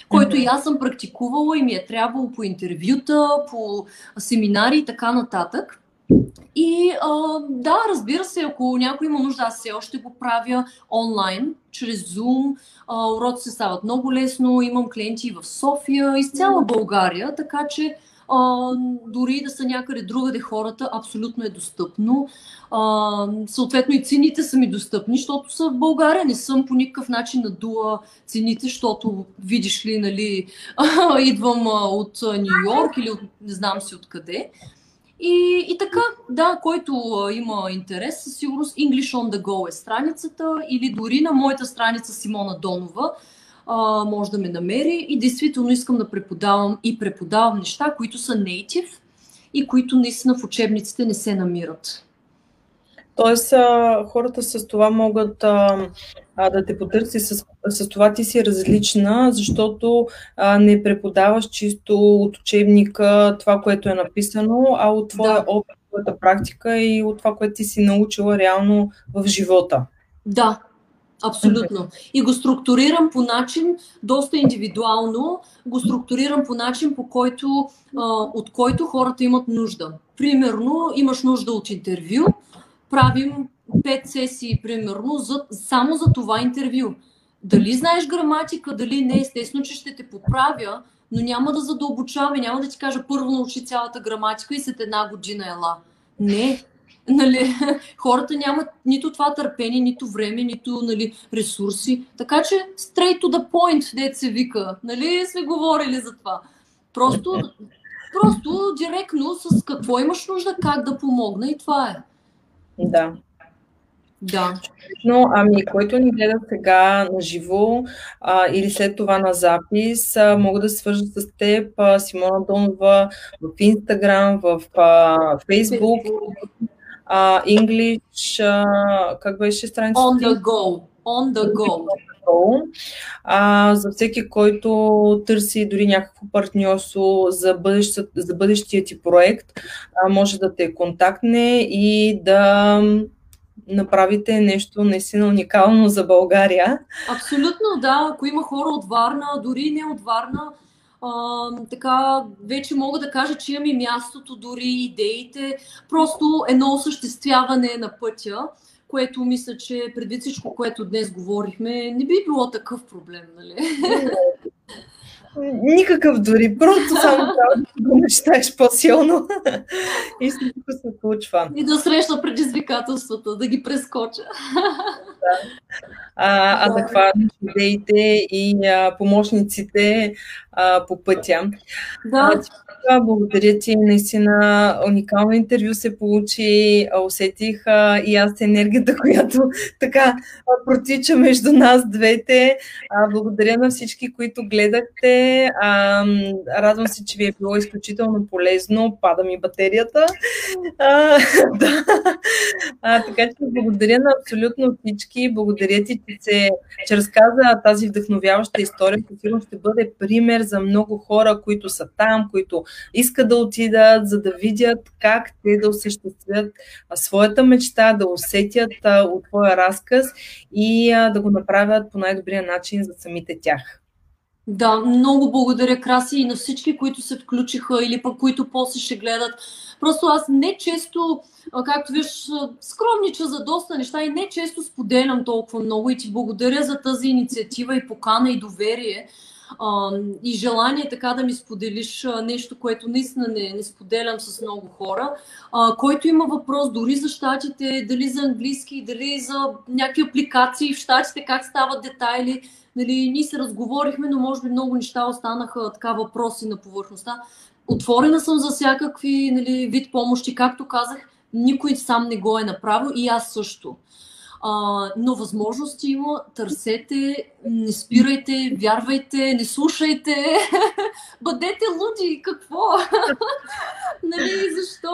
Който и аз съм практикувала и ми е трябвало по интервюта, по семинари и така нататък. И да, разбира се, ако някой има нужда, аз все още го правя онлайн, чрез Zoom. Уроци се стават много лесно. Имам клиенти и в София, из цяла България, така че дори да са някъде другаде хората, абсолютно е достъпно. Съответно и цените са ми достъпни, защото са в България. Не съм по никакъв начин надула цените, защото видиш ли, нали, идвам от Ню Йорк или от не знам си откъде. И така, да, който има интерес, със сигурност English on the Go е страницата или дори на моята страница Симона Донова. Може да ме намери и действително искам да преподавам и преподавам неща, които са native и които наистина в учебниците не се намират. Тоест хората с това могат да те потърси, с това ти си различна, защото не преподаваш чисто от учебника това, което е написано, а от твоя опит, твоята практика и от това, което ти си научила реално в живота. Да. Абсолютно. И го структурирам по начин, доста индивидуално, го структурирам по начин, от който хората имат нужда. Примерно, имаш нужда от интервю, правим 5 сесии, примерно, само за това интервю. Дали знаеш граматика, дали не, естествено, че ще те поправя, но няма да задълбочаваме, няма да ти кажа първо научи цялата граматика и след една година ела. Не. Нали, хората нямат нито това търпение, нито време, нито ресурси. Така че straight to the point, дето се вика. Нали, сме говорили за това. Просто директно с какво имаш нужда, как да помогна и това е. Да. Да. Но, който ни гледа сега на живо или след това на запис, могат да се свържат с теб, Симона Донова, в Инстаграм, в Фейсбук, English, как беше страницата? On the go. За всеки, който търси дори някакво партньорство за бъдещия ти проект, може да те контактне и да направите нещо наистина уникално за България. Абсолютно, да. Ако има хора от Варна, дори не от Варна, така вече мога да кажа, че имам и мястото, дори идеите. Просто едно осъществяване на пътя, което мисля, че предвид всичко, което днес говорихме, не би било такъв проблем, нали? Никакъв дори, просто само да го мечтаеш по-силно и всичко се случва. И да срещна предизвикателствата, да ги прескоча. Да. Да хванеш идеите и помощниците по пътя. Да. Благодаря ти, наистина уникално интервю се получи, усетих и аз енергията, която така протича между нас двете. Благодаря на всички, които гледахте. Радвам се, че ви е било изключително полезно. Пада ми батерията. Да. Така че благодаря на абсолютно всички. Благодаря ти, че разказа тази вдъхновяваща история, която ще бъде пример за много хора, които са там, които искат да отидат, за да видят как те да осъществят своята мечта, да усетят от твоя разказ и да го направят по най-добрия начин за самите тях. Да, много благодаря, Краси, и на всички, които се включиха или пък които после ще гледат. Просто аз не често, както виж, скромнича за доста неща и не често споделям толкова много и ти благодаря за тази инициатива и покана и доверие. и желание така да ми споделиш нещо, което наистина не споделям с много хора. Който има въпрос дори за щатите, дали за английски, дали за някакви апликации в щатите, как стават детайли. Нали, ние се разговорихме, но може би много неща останаха така въпроси на повърхността. Отворена съм за всякакви вид помощи, както казах, никой сам не го е направил и аз също. Но възможности има, търсете, не спирайте, вярвайте, не слушайте, бъдете луди, какво? Нали,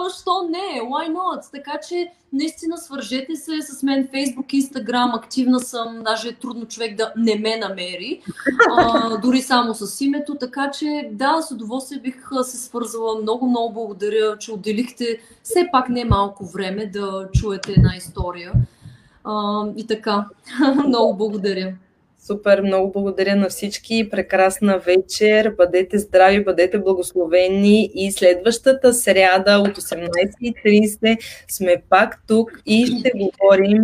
защо не? Why not? Така че наистина свържете се с мен, Facebook, Instagram, активна съм, даже е трудно човек да не ме намери, дори само с името, така че да, с удоволствие бих се свързала. Много благодаря, че отделихте все пак не малко време да чуете една история. И така, много благодаря. Супер, много благодаря на всички. Прекрасна вечер. Бъдете здрави, бъдете благословени и следващата сряда от 18:30 сме пак тук и ще говорим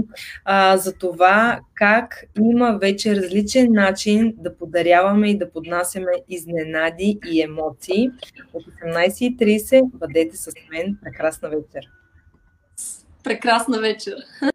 за това как има вече различен начин да подаряваме и да поднасяме изненади и емоции. От 18:30 бъдете с мен. Прекрасна вечер. Прекрасна вечер.